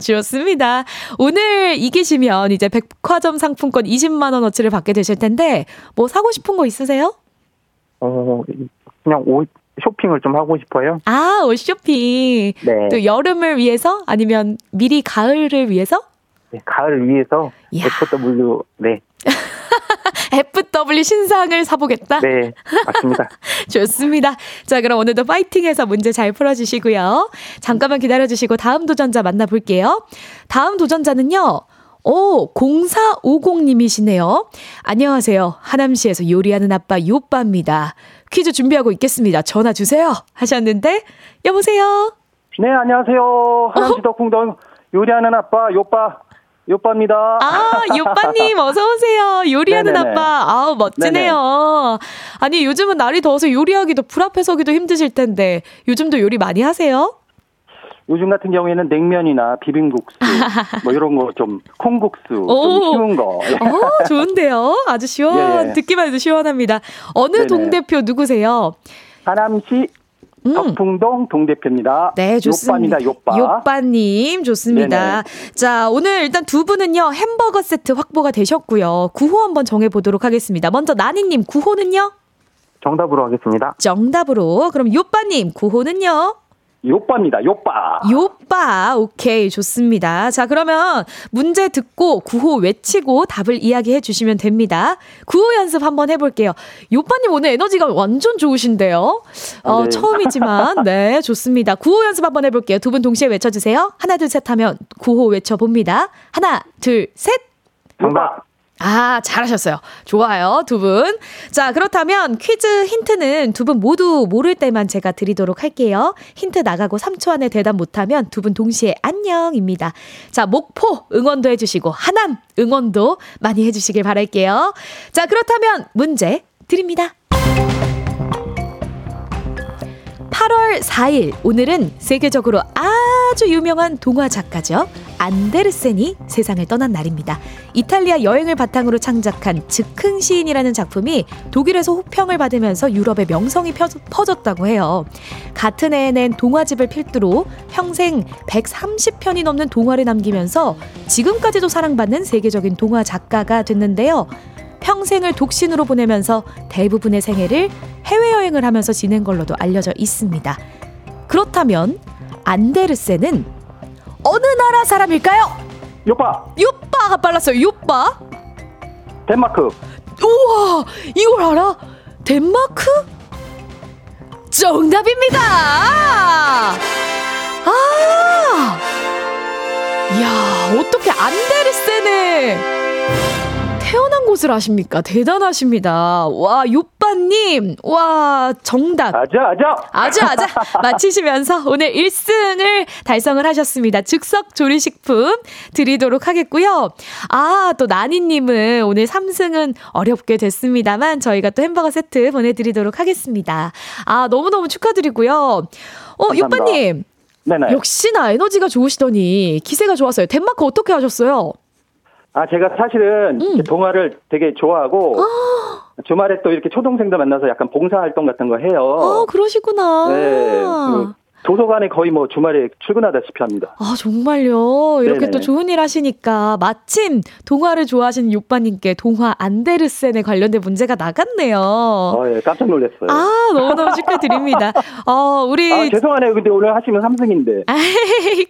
좋습니다. 오늘 이기시면 이제 백화점 상품권 20만원어치를 받게 되실 텐데, 뭐 사고 싶은 거 있으세요? 그냥 옷 쇼핑을 좀 하고 싶어요. 아, 옷 쇼핑. 네. 또 여름을 위해서? 아니면 미리 가을을 위해서? 네, 가을을 위해서. 이야. FW, 네. FW 신상을 사보겠다? 네, 맞습니다. 좋습니다. 자, 그럼 오늘도 파이팅해서 문제 잘 풀어주시고요. 잠깐만 기다려주시고 다음 도전자 만나볼게요. 다음 도전자는요. 오, 0450님이시네요. 안녕하세요. 하남시에서 요리하는 아빠 요빠입니다. 퀴즈 준비하고 있겠습니다. 전화 주세요. 하셨는데 여보세요. 네, 안녕하세요. 하남시 덕풍동 요리하는 아빠 요빠. 요빠입니다. 아, 요빠님 어서오세요. 요리하는 네네네. 아빠. 아우, 멋지네요. 네네. 아니, 요즘은 날이 더워서 요리하기도 불 앞에 서기도 힘드실 텐데 요즘도 요리 많이 하세요? 요즘 같은 경우에는 냉면이나 비빔국수 뭐 이런 거 좀 콩국수 좀 쉬운 거. 오, 좋은데요. 아주 시원. 예. 듣기만 해도 시원합니다. 어느 네네. 동대표 누구세요? 하남시 덕풍동 동대표입니다. 네, 좋습니다. 요빠. 요빠님, 좋습니다. 네네. 자, 오늘 일단 두 분은요, 햄버거 세트 확보가 되셨고요. 구호 한번 정해보도록 하겠습니다. 먼저 나니님, 구호는요? 정답으로 하겠습니다. 정답으로. 그럼 요빠님, 구호는요? 요빠입니다. 요빠. 요빠. 오케이, 좋습니다. 자, 그러면 문제 듣고 구호 외치고 답을 이야기해 주시면 됩니다. 구호 연습 한번 해볼게요. 요빠님 오늘 에너지가 완전 좋으신데요. 네. 처음이지만 네, 좋습니다. 구호 연습 한번 해볼게요. 두 분 동시에 외쳐주세요. 하나 둘 셋 하면 구호 외쳐봅니다. 하나 둘 셋. 정답. 아, 잘하셨어요. 좋아요, 두 분. 자, 그렇다면 퀴즈 힌트는 두 분 모두 모를 때만 제가 드리도록 할게요. 힌트 나가고 3초 안에 대답 못하면 두 분 동시에 안녕입니다. 자, 목포 응원도 해주시고 하남 응원도 많이 해주시길 바랄게요. 자, 그렇다면 문제 드립니다. 8월 4일, 오늘은 세계적으로 아주 유명한 동화 작가죠. 안데르센이 세상을 떠난 날입니다. 이탈리아 여행을 바탕으로 창작한 즉흥 시인이라는 작품이 독일에서 호평을 받으면서 유럽에 명성이 퍼졌다고 해요. 같은 해에 낸 동화집을 필두로 평생 130편이 넘는 동화를 남기면서 지금까지도 사랑받는 세계적인 동화 작가가 됐는데요. 평생을 독신으로 보내면서 대부분의 생애를 해외여행을 하면서 지낸 걸로도 알려져 있습니다. 그렇다면 안데르센은 어느 나라 사람일까요? 요빠. 요빠가 빨랐어요. 요빠. 덴마크. 우와, 이걸 알아? 덴마크? 정답입니다. 아, 이야, 어떻게 안데르센을 태어난 곳을 아십니까? 대단하십니다. 와, 요빠님. 와, 정답. 아자. 마치시면서 오늘 1승을 달성을 하셨습니다. 즉석 조리식품 드리도록 하겠고요. 아, 또 나니님은 오늘 3승은 어렵게 됐습니다만 저희가 또 햄버거 세트 보내드리도록 하겠습니다. 아, 너무너무 축하드리고요. 요빠님. 네네. 역시나 에너지가 좋으시더니 기세가 좋았어요. 덴마크 어떻게 하셨어요? 아, 제가 사실은 동화를 되게 좋아하고 주말에 또 이렇게 초동생들 만나서 약간 봉사활동 같은 거 해요. 아, 그러시구나. 네. 도서관에 거의 뭐 주말에 출근하다시피 합니다. 아, 정말요? 이렇게 네네. 또 좋은 일 하시니까 마침 동화를 좋아하시는 요빠님께 동화 안데르센에 관련된 문제가 나갔네요. 예, 깜짝 놀랐어요. 아, 너무너무 축하드립니다. 아, 죄송하네요. 근데 오늘 하시면 3승인데.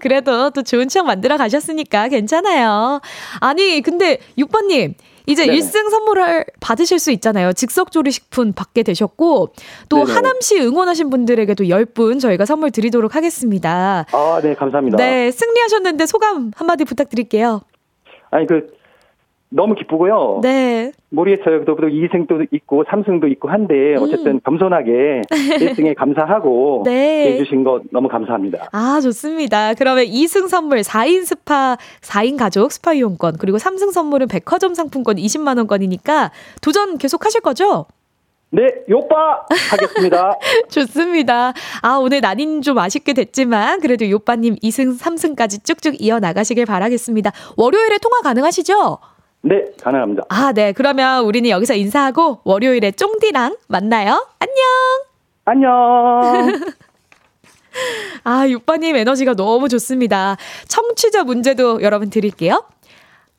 그래도 또 좋은 추억 만들어 가셨으니까 괜찮아요. 아니, 근데 요빠님. 이제 네네. 1승 선물을 받으실 수 있잖아요. 즉석조리식품 받게 되셨고 또 네네. 하남시 응원하신 분들에게도 10분 저희가 선물 드리도록 하겠습니다. 아, 네, 감사합니다. 네, 승리하셨는데 소감 한마디 부탁드릴게요. 아니, 너무 기쁘고요. 네. 모르겠어요. 또 2승도 있고 3승도 있고 한데 어쨌든 겸손하게 1승에 감사하고 네. 해주신 거 너무 감사합니다. 아, 좋습니다. 그러면 2승 선물 4인 가족 스파 이용권 그리고 3승 선물은 백화점 상품권 20만 원권이니까 도전 계속 하실 거죠? 네, 요빠 하겠습니다. 좋습니다. 아, 오늘 난이는 좀 아쉽게 됐지만 그래도 요빠님 2승, 3승까지 쭉쭉 이어나가시길 바라겠습니다. 월요일에 통화 가능하시죠? 네, 가능합니다. 아, 네. 그러면 우리는 여기서 인사하고 월요일에 쫑디랑 만나요. 안녕. 안녕. 아, 요빠님 에너지가 너무 좋습니다. 청취자 문제도 여러분 드릴게요.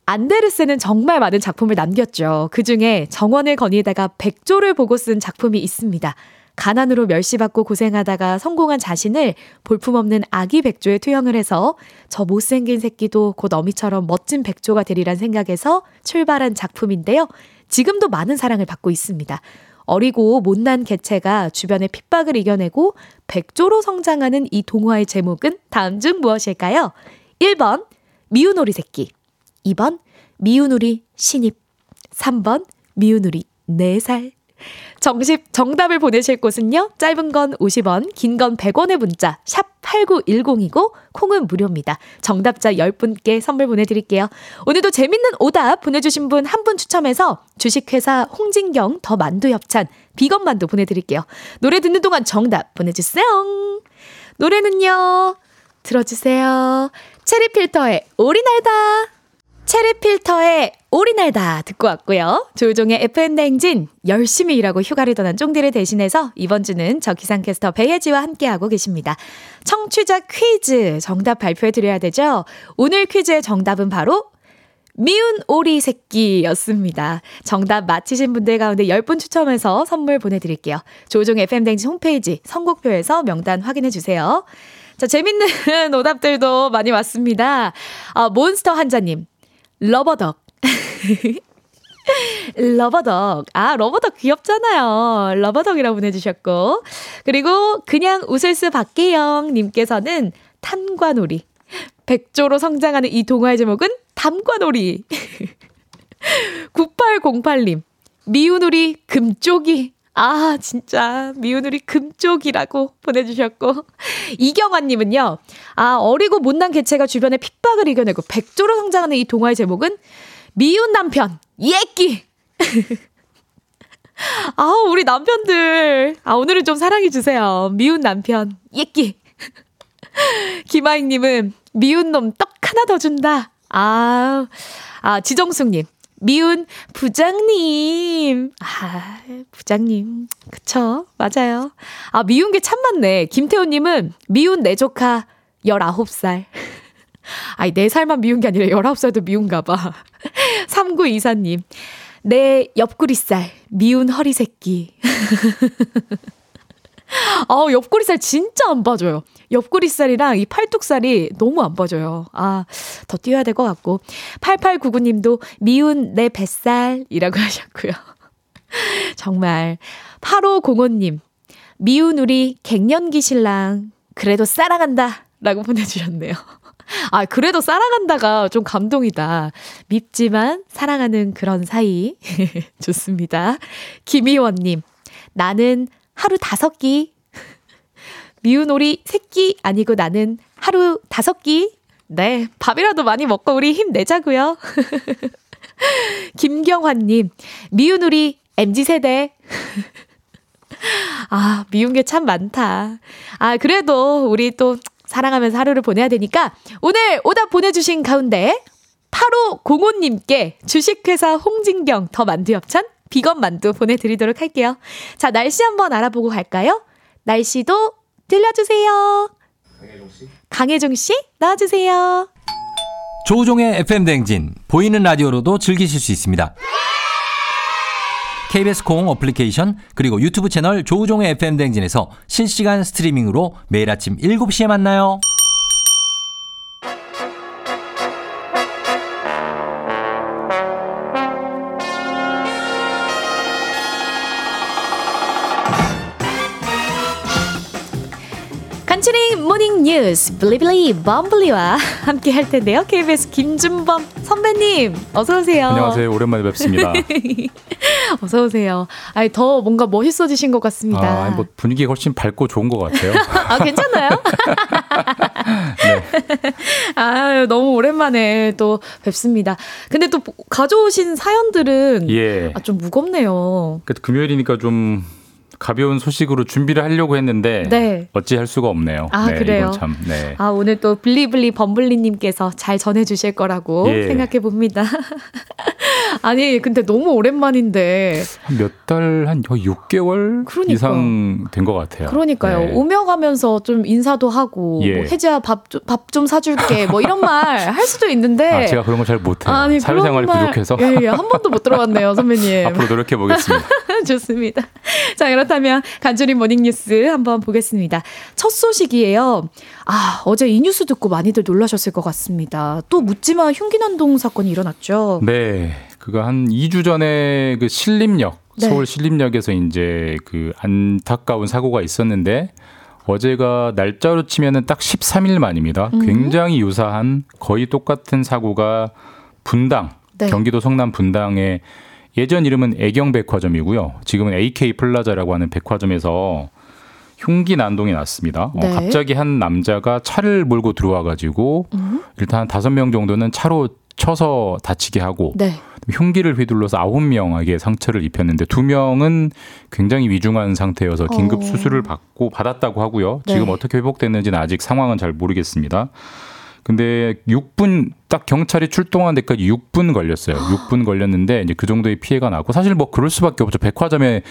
안데르센은 정말 많은 작품을 남겼죠. 그중에 정원을 거닐다가 백조를 보고 쓴 작품이 있습니다. 가난으로 멸시받고 고생하다가 성공한 자신을 볼품없는 아기 백조에 투영을 해서 저 못생긴 새끼도 곧 어미처럼 멋진 백조가 되리란 생각에서 출발한 작품인데요. 지금도 많은 사랑을 받고 있습니다. 어리고 못난 개체가 주변의 핍박을 이겨내고 백조로 성장하는 이 동화의 제목은 다음 중 무엇일까요? 1번 미운 오리 새끼, 2번 미운 오리 신입, 3번 미운 오리 4살. 정답을 보내실 곳은요. 짧은 건 50원, 긴 건 100원의 문자 샵 8910이고 콩은 무료입니다. 정답자 10분께 선물 보내드릴게요. 오늘도 재밌는 오답 보내주신 분 한 분 추첨해서 주식회사 홍진경 더 만두 협찬 비건만두 보내드릴게요. 노래 듣는 동안 정답 보내주세요. 노래는요. 들어주세요. 체리필터의 오리날다. 체리필터의 오리날다 듣고 왔고요. 조우종의 FM댕진 열심히 일하고 휴가를 떠난 쫑디를 대신해서 이번 주는 저 기상캐스터 배혜지와 함께하고 계십니다. 청취자 퀴즈 정답 발표해드려야 되죠. 오늘 퀴즈의 정답은 바로 미운 오리 새끼였습니다. 정답 맞히신 분들 가운데 10분 추첨해서 선물 보내드릴게요. 조우종의 FM댕진 홈페이지 선곡표에서 명단 확인해주세요. 자, 재밌는 오답들도 많이 왔습니다. 아, 몬스터 한자님. 러버덕. 러버덕. 아, 러버덕 귀엽잖아요. 러버덕이라고 보내주셨고. 그리고 그냥 웃을 수 밖에요 님께서는 탄관오리. 백조로 성장하는 이 동화의 제목은 담관오리. 9808님. 미운 오리 금쪽이. 아, 진짜 미운 우리 금쪽이라고 보내주셨고. 이경환님은요. 아, 어리고 못난 개체가 주변의 핍박을 이겨내고 백조로 성장하는 이 동화의 제목은 미운 남편 예끼. 아, 우리 남편들. 아, 오늘은 좀 사랑해주세요. 미운 남편 예끼. 김아익님은 미운 놈 떡 하나 더 준다. 아 지정숙님. 미운 부장님. 아, 부장님. 그쵸? 맞아요. 아, 미운 게 참 많네. 김태훈님은 미운 내 조카 19살. 아니, 4살만 미운 게 아니라 19살도 미운가 봐. 3924님. 내 옆구리살. 미운 허리새끼. 아우, 옆구리살 진짜 안 빠져요. 옆구리살이랑 이 팔뚝살이 너무 안 빠져요. 아, 더 뛰어야 될 것 같고. 8899님도 미운 내 뱃살이라고 하셨고요. 정말. 8505님, 미운 우리 갱년기 신랑 그래도 사랑한다 라고 보내주셨네요. 아, 그래도 사랑한다가 좀 감동이다. 밉지만 사랑하는 그런 사이. 좋습니다. 김희원님, 나는 하루 5끼. 미운 오리 3끼 아니고 나는 하루 5끼. 네, 밥이라도 많이 먹고 우리 힘내자고요. 김경환님, 미운 우리 MZ세대. 아, 미운 게 참 많다. 아, 그래도 우리 또 사랑하면서 하루를 보내야 되니까 오늘 오답 보내주신 가운데 8505님께 주식회사 홍진경 더 만두 협찬 비건 만두 보내드리도록 할게요. 자, 날씨 한번 알아보고 갈까요? 날씨도 들려주세요. 강혜종 씨 나와주세요. 조우종의 FM댕진 보이는 라디오로도 즐기실 수 있습니다. KBS 콩 어플리케이션 그리고 유튜브 채널 조우종의 FM댕진에서 실시간 스트리밍으로 매일 아침 7시에 만나요. 간추린 모닝 뉴스 블리블리 범블리와 함께 할 텐데요. KBS 김준범 선배님 어서 오세요. 안녕하세요. 오랜만에 뵙습니다. 어서 오세요. 아니, 더 뭔가 멋있어지신 것 같습니다. 아, 뭐 분위기가 훨씬 밝고 좋은 것 같아요. 아, 괜찮아요? 네. 아, 너무 오랜만에 또 뵙습니다. 근데 또 가져오신 사연들은 예. 아, 좀 무겁네요. 금요일이니까 좀 가벼운 소식으로 준비를 하려고 했는데 네. 어찌할 수가 없네요. 아, 네, 그래요? 이건 참, 네. 아, 오늘 또 블리블리 범블리님께서 잘 전해주실 거라고 예. 생각해 봅니다. 아니 근데 너무 오랜만인데 몇 달, 한 6개월 그러니까. 이상 된 것 같아요. 그러니까요. 네. 오며 가면서 좀 인사도 하고 예. 뭐, 혜지야 밥 좀 사줄게 뭐 이런 말 할 수도 있는데 아, 제가 그런 거 잘 못해요. 아니, 사회생활이 부족해서 예, 예. 한 번도 못 들어봤네요 선배님. 앞으로 노력해 보겠습니다. 좋습니다. 자, 그렇다면 간추린 모닝뉴스 한번 보겠습니다. 첫 소식이에요. 아, 어제 이 뉴스 듣고 많이들 놀라셨을 것 같습니다. 또 묻지마 흉기난동 사건이 일어났죠. 네, 그거 한 2주 전에 그 신림역, 네. 서울 신림역에서 이제 그 안타까운 사고가 있었는데 어제가 날짜로 치면은 딱 13일 만입니다. 굉장히 유사한 거의 똑같은 사고가 분당, 네. 경기도 성남 분당에 예전 이름은 애경백화점이고요. 지금은 AK플라자라고 하는 백화점에서 흉기 난동이 났습니다. 네. 갑자기 한 남자가 차를 몰고 들어와가지고 일단 한 5명 정도는 차로 쳐서 다치게 하고 네. 흉기를 휘둘러서 9명에게 상처를 입혔는데 2명은 굉장히 위중한 상태여서 긴급 수술을 받았다고 하고요. 네. 지금 어떻게 회복됐는지는 아직 상황은 잘 모르겠습니다. 근데 6분 딱 경찰이 출동한 데까지 6분 걸렸어요. 6분 걸렸는데 이제 그 정도의 피해가 나고 사실 뭐 그럴 수밖에 없죠. 백화점에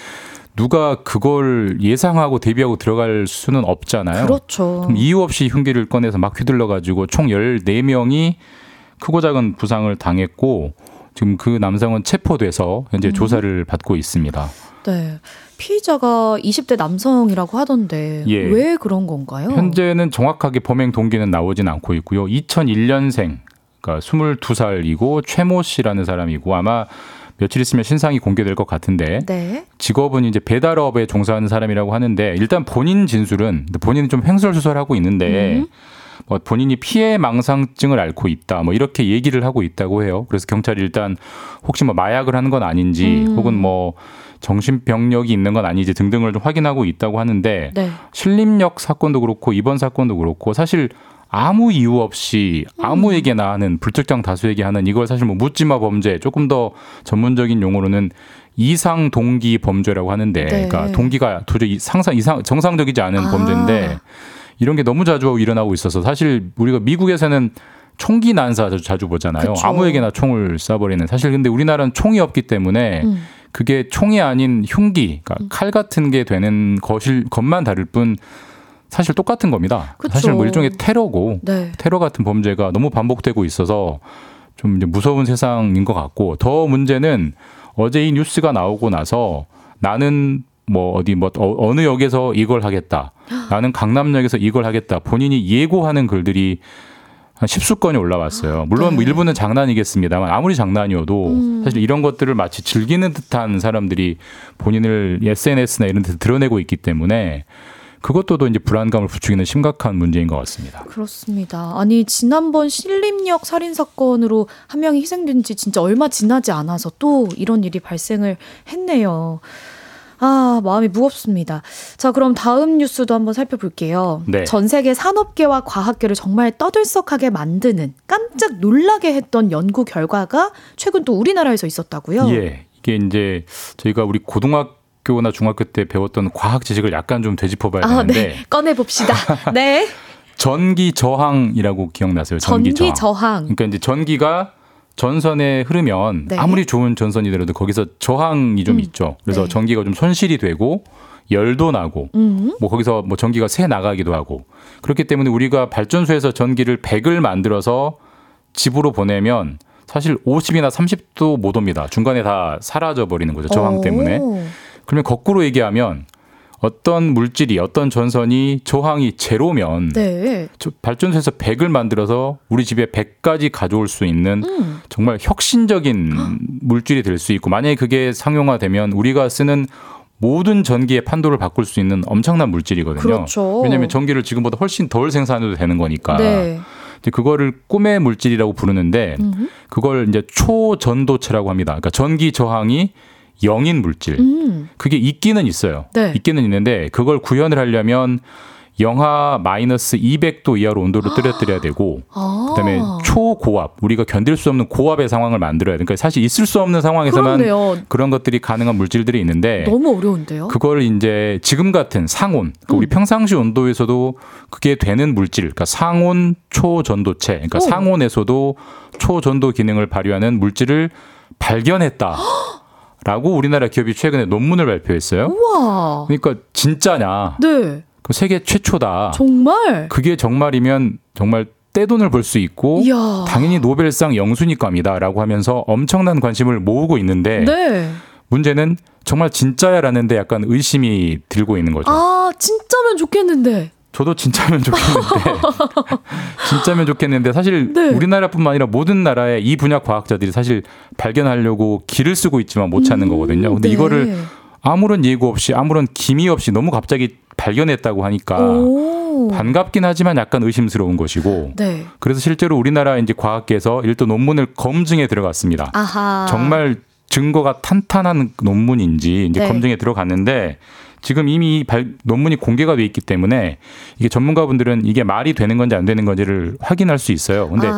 누가 그걸 예상하고 대비하고 들어갈 수는 없잖아요. 그렇죠. 그럼 이유 없이 흉기를 꺼내서 막 휘둘러 가지고 총 14명이 크고 작은 부상을 당했고 지금 그 남성은 체포돼서 현재 조사를 받고 있습니다. 네. 피의자가 20대 남성이라고 하던데 예. 왜 그런 건가요? 현재는 정확하게 범행 동기는 나오진 않고 있고요. 2001년생, 그러니까 22살이고 최모 씨라는 사람이고 아마 며칠 있으면 신상이 공개될 것 같은데 네. 직업은 이제 배달업에 종사하는 사람이라고 하는데 일단 본인 진술은 본인은 좀 횡설수설하고 있는데 뭐 본인이 피해망상증을 앓고 있다 뭐 이렇게 얘기를 하고 있다고 해요. 그래서 경찰이 일단 혹시 뭐 마약을 하는 건 아닌지 혹은 뭐 정신병력이 있는 건 아니지 등등을 좀 확인하고 있다고 하는데 네. 신림역 사건도 그렇고 이번 사건도 그렇고 사실 아무 이유 없이 아무에게나 하는 불특정 다수에게 하는 이걸 사실 뭐 묻지마 범죄 조금 더 전문적인 용어로는 이상 동기 범죄라고 하는데 네. 그러니까 동기가 도저히 정상적이지 않은 범죄인데 이런 게 너무 자주 일어나고 있어서 사실 우리가 미국에서는 총기 난사 자주 보잖아요. 그쵸. 아무에게나 총을 쏴버리는 사실 근데 우리나라는 총이 없기 때문에 그게 총이 아닌 흉기, 그러니까 칼 같은 게 되는 것만 다를 뿐 사실 똑같은 겁니다. 그쵸. 사실 뭐 일종의 테러고 네. 테러 같은 범죄가 너무 반복되고 있어서 좀 이제 무서운 세상인 것 같고 더 문제는 어제 이 뉴스가 나오고 나서 나는 뭐 어디 뭐 어느 역에서 이걸 하겠다. 나는 강남역에서 이걸 하겠다. 본인이 예고하는 글들이 한 10수건이 올라왔어요. 물론 네. 뭐 일부는 장난이겠습니다만 아무리 장난이어도 사실 이런 것들을 마치 즐기는 듯한 사람들이 본인을 SNS나 이런 데서 드러내고 있기 때문에 그것도 더 이제 불안감을 부추기는 심각한 문제인 것 같습니다. 그렇습니다. 아니 지난번 신림역 살인 사건으로 한 명이 희생된 지 진짜 얼마 지나지 않아서 또 이런 일이 발생을 했네요. 아, 마음이 무겁습니다. 자, 그럼 다음 뉴스도 한번 살펴볼게요. 네. 전 세계 산업계와 과학계를 정말 떠들썩하게 만드는 깜짝 놀라게 했던 연구 결과가 최근 또 우리나라에서 있었다고요? 예, 이게 이제 저희가 우리 고등학교나 중학교 때 배웠던 과학 지식을 약간 좀 되짚어봐야 되는데 네. 꺼내봅시다. 네. 전기 저항이라고 기억나세요? 전기 저항. 그러니까 이제 전기가 전선에 흐르면 네. 아무리 좋은 전선이더라도 거기서 저항이 좀 있죠. 그래서 네. 전기가 좀 손실이 되고 열도 나고 뭐 거기서 뭐 전기가 새 나가기도 하고 그렇기 때문에 우리가 발전소에서 전기를 100을 만들어서 집으로 보내면 사실 50이나 30도 못 옵니다. 중간에 다 사라져버리는 거죠. 저항 때문에. 그러면 거꾸로 얘기하면 어떤 물질이 어떤 전선이 저항이 제로면 네. 발전소에서 100을 만들어서 우리 집에 100까지 가져올 수 있는 정말 혁신적인 물질이 될 수 있고 만약에 그게 상용화되면 우리가 쓰는 모든 전기의 판도를 바꿀 수 있는 엄청난 물질이거든요. 그렇죠. 왜냐하면 전기를 지금보다 훨씬 덜 생산해도 되는 거니까. 네. 그거를 꿈의 물질이라고 부르는데 그걸 이제 초전도체라고 합니다. 그러니까 전기 저항이 0인 물질. 그게 있기는 있어요. 네. 있기는 있는데 그걸 구현을 하려면 영하 마이너스 200도 이하로 온도를 떨어뜨려야 되고 그다음에 초고압, 우리가 견딜 수 없는 고압의 상황을 만들어야 되니까 그러니까 사실 있을 수 없는 상황에서만 그렇네요. 그런 것들이 가능한 물질들이 있는데 너무 어려운데요. 그걸 이제 지금 같은 상온, 그러니까 우리 평상시 온도에서도 그게 되는 물질, 그러니까 상온 초전도체, 그러니까 상온에서도 초전도 기능을 발휘하는 물질을 발견했다. 라고 우리나라 기업이 최근에 논문을 발표했어요. 우와. 그러니까 진짜냐? 네. 세계 최초다. 정말? 그게 정말이면 정말 떼돈을 벌 수 있고 이야. 당연히 노벨상 영순위감이다라고 하면서 엄청난 관심을 모으고 있는데 네. 문제는 정말 진짜야라는데 약간 의심이 들고 있는 거죠. 아, 진짜면 좋겠는데. 저도 진짜면 좋겠는데 사실 네. 우리나라뿐만 아니라 모든 나라의 이 분야 과학자들이 사실 발견하려고 길을 쓰고 있지만 못 찾는 거거든요. 근데 네. 이거를 아무런 예고 없이 아무런 기미 없이 너무 갑자기 발견했다고 하니까 오. 반갑긴 하지만 약간 의심스러운 것이고 네. 그래서 실제로 우리나라 이제 과학계에서 일도 논문을 검증에 들어갔습니다. 아하. 정말 증거가 탄탄한 논문인지 이제 네. 검증에 들어갔는데 지금 이미 논문이 공개가 돼 있기 때문에 이게 전문가분들은 이게 말이 되는 건지 안 되는 건지를 확인할 수 있어요. 근데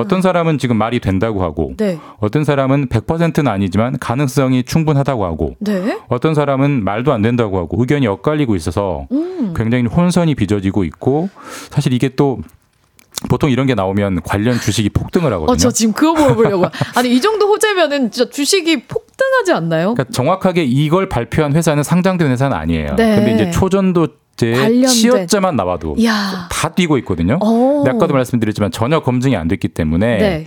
어떤 사람은 지금 말이 된다고 하고 네. 어떤 사람은 100%는 아니지만 가능성이 충분하다고 하고 네. 어떤 사람은 말도 안 된다고 하고 의견이 엇갈리고 있어서 굉장히 혼선이 빚어지고 있고 사실 이게 또 보통 이런 게 나오면 관련 주식이 폭등을 하거든요. 저 지금 그거 물어보려고. 아니 이 정도 호재면은 진짜 주식이 폭등하지 않나요? 그러니까 정확하게 이걸 발표한 회사는 상장된 회사는 아니에요. 네. 근데 이제 초전도제 치어자만 나와도 이야. 다 뛰고 있거든요. 근데 아까도 말씀드렸지만 전혀 검증이 안 됐기 때문에 네.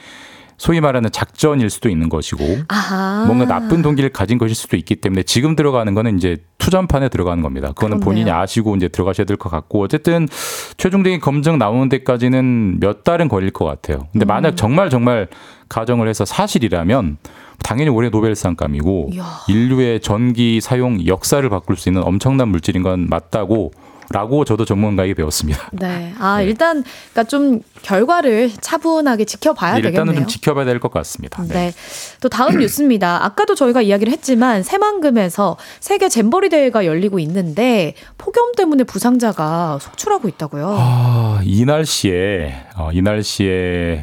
소위 말하는 작전일 수도 있는 것이고 아하. 뭔가 나쁜 동기를 가진 것일 수도 있기 때문에 지금 들어가는 거는 이제 투전판에 들어가는 겁니다. 그거는 그렇네요. 본인이 아시고 이제 들어가셔야 될 것 같고 어쨌든 최종적인 검증 나오는 데까지는 몇 달은 걸릴 것 같아요. 근데 만약 정말 가정을 해서 사실이라면 당연히 올해 노벨상감이고 이야. 인류의 전기 사용 역사를 바꿀 수 있는 엄청난 물질인 건 맞다고 라고 저도 전문가에게 배웠습니다. 네, 네. 일단 그러니까 좀 결과를 차분하게 지켜봐야 되겠네요. 일단은 좀 지켜봐야 될 것 같습니다. 네. 네, 또 다음 뉴스입니다. 아까도 저희가 이야기를 했지만 새만금에서 세계 잼버리 대회가 열리고 있는데 폭염 때문에 부상자가 속출하고 있다고요. 이 날씨에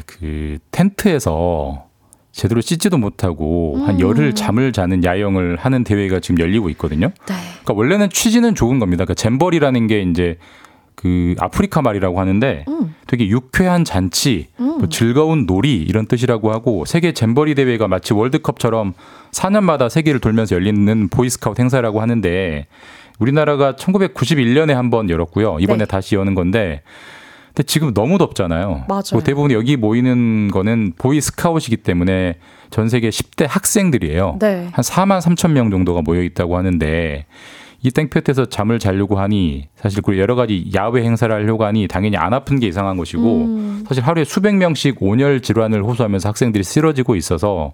그 텐트에서 제대로 씻지도 못하고 한 열흘 잠을 자는 야영을 하는 대회가 지금 열리고 있거든요. 네. 그러니까 원래는 취지는 좋은 겁니다. 그러니까 잼버리라는 게 이제 그 아프리카 말이라고 하는데 되게 유쾌한 잔치, 뭐 즐거운 놀이 이런 뜻이라고 하고 세계 잼버리 대회가 마치 월드컵처럼 4년마다 세계를 돌면서 열리는 보이스카우트 행사라고 하는데 우리나라가 1991년에 한번 열었고요. 이번에 네. 다시 여는 건데 근데 지금 너무 덥잖아요. 맞아요. 뭐 대부분 여기 모이는 거는 보이스카웃이기 때문에 전 세계 10대 학생들이에요. 네. 한 43,000명 정도가 모여 있다고 하는데 이 땡볕에서 잠을 자려고 하니 사실 그리고 여러 가지 야외 행사를 하려고 하니 당연히 안 아픈 게 이상한 것이고 사실 하루에 수백 명씩 온열 질환을 호소하면서 학생들이 쓰러지고 있어서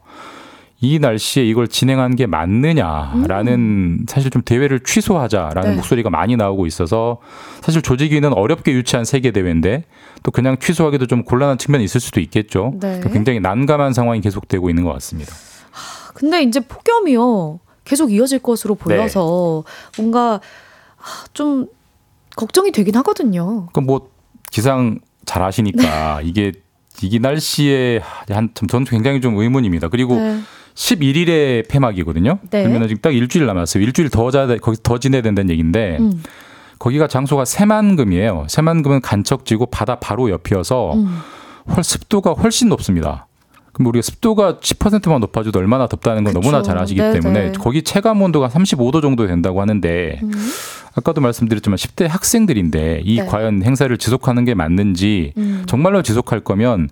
이 날씨에 이걸 진행한 게 맞느냐라는 사실 좀 대회를 취소하자라는 네. 목소리가 많이 나오고 있어서 사실 조직위는 어렵게 유치한 세계 대회인데 또 그냥 취소하기도 좀 곤란한 측면이 있을 수도 있겠죠. 네. 굉장히 난감한 상황이 계속되고 있는 것 같습니다. 근데 이제 폭염이요. 계속 이어질 것으로 보여서 네. 뭔가 좀 걱정이 되긴 하거든요. 그럼 뭐 기상 잘 아시니까 네. 이게 날씨에 저는 굉장히 좀 의문입니다. 그리고 네. 11일에 폐막이거든요. 네. 그러면 지금 딱 일주일 남았어요. 일주일 거기서 더 지내야 된다는 얘기인데 거기가 장소가 새만금이에요. 새만금은 간척지고 바다 바로 옆이어서 습도가 훨씬 높습니다. 그럼 우리가 습도가 10%만 높아져도 얼마나 덥다는 건 너무나 잘 아시기 네네. 때문에 거기 체감온도가 35도 정도 된다고 하는데 아까도 말씀드렸지만 10대 학생들인데 이 네. 과연 행사를 지속하는 게 맞는지 정말로 지속할 거면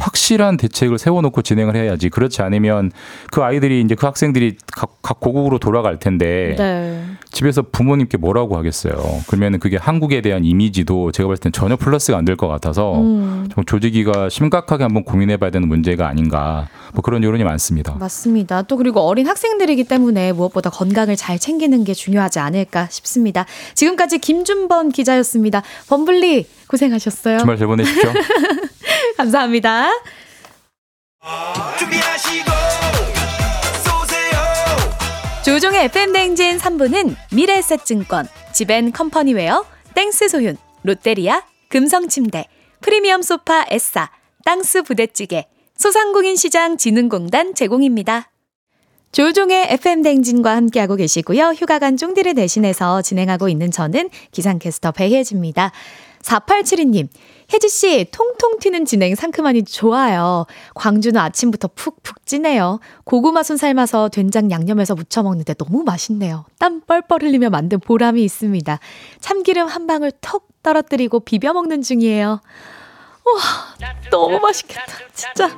확실한 대책을 세워놓고 진행을 해야지. 그렇지 않으면 그 아이들이 이제 그 학생들이 각 고국으로 돌아갈 텐데 네. 집에서 부모님께 뭐라고 하겠어요. 그러면 그게 한국에 대한 이미지도 제가 봤을 땐 전혀 플러스가 안 될 것 같아서 좀 조직위가 심각하게 한번 고민해봐야 되는 문제가 아닌가. 뭐 그런 여론이 많습니다. 맞습니다. 또 그리고 어린 학생들이기 때문에 무엇보다 건강을 잘 챙기는 게 중요하지 않을까 싶습니다. 지금까지 김준범 기자였습니다. 범블리 고생하셨어요. 주말 잘 보내십시오. 감사합니다. 준비하시고 쏘세요. 조우종의 FM댕진 3부는 미래에셋 증권, 지벤 컴퍼니웨어, 땡스 소윤, 롯데리아, 금성침대, 프리미엄 소파 에싸, 땅스 부대찌개, 소상공인 시장 진흥공단 제공입니다. 조우종의 FM댕진과 함께하고 계시고요. 휴가 간 쫑디를 대신해서 진행하고 있는 저는 기상캐스터 배혜지입니다. 4872님, 혜지씨 통통 튀는 진행 상큼하니 좋아요. 광주는 아침부터 푹푹 찌네요. 고구마 순 삶아서 된장 양념해서 무쳐 먹는데 너무 맛있네요. 땀 뻘뻘 흘리며 만든 보람이 있습니다. 참기름 한 방울 턱 떨어뜨리고 비벼 먹는 중이에요. 와, 너무 맛있겠다 진짜.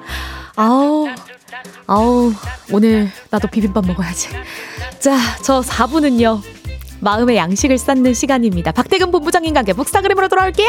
아우 오늘 나도 비빔밥 먹어야지. 자, 저 4부는요 마음의 양식을 쌓는 시간입니다. 박태근 본부장님과 함께 북스타그램으로 돌아올게요.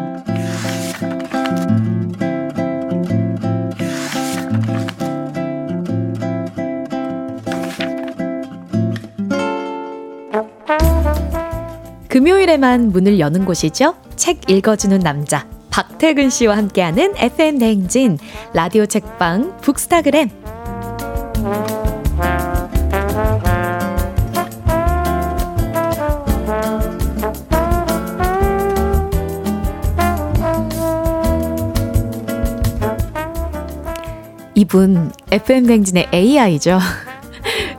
금요일에만 문을 여는 곳이죠. 책 읽어주는 남자 박태근 씨와 함께하는 FM 댕진 라디오 책방 북스타그램. 이분 FM댕진의 AI죠.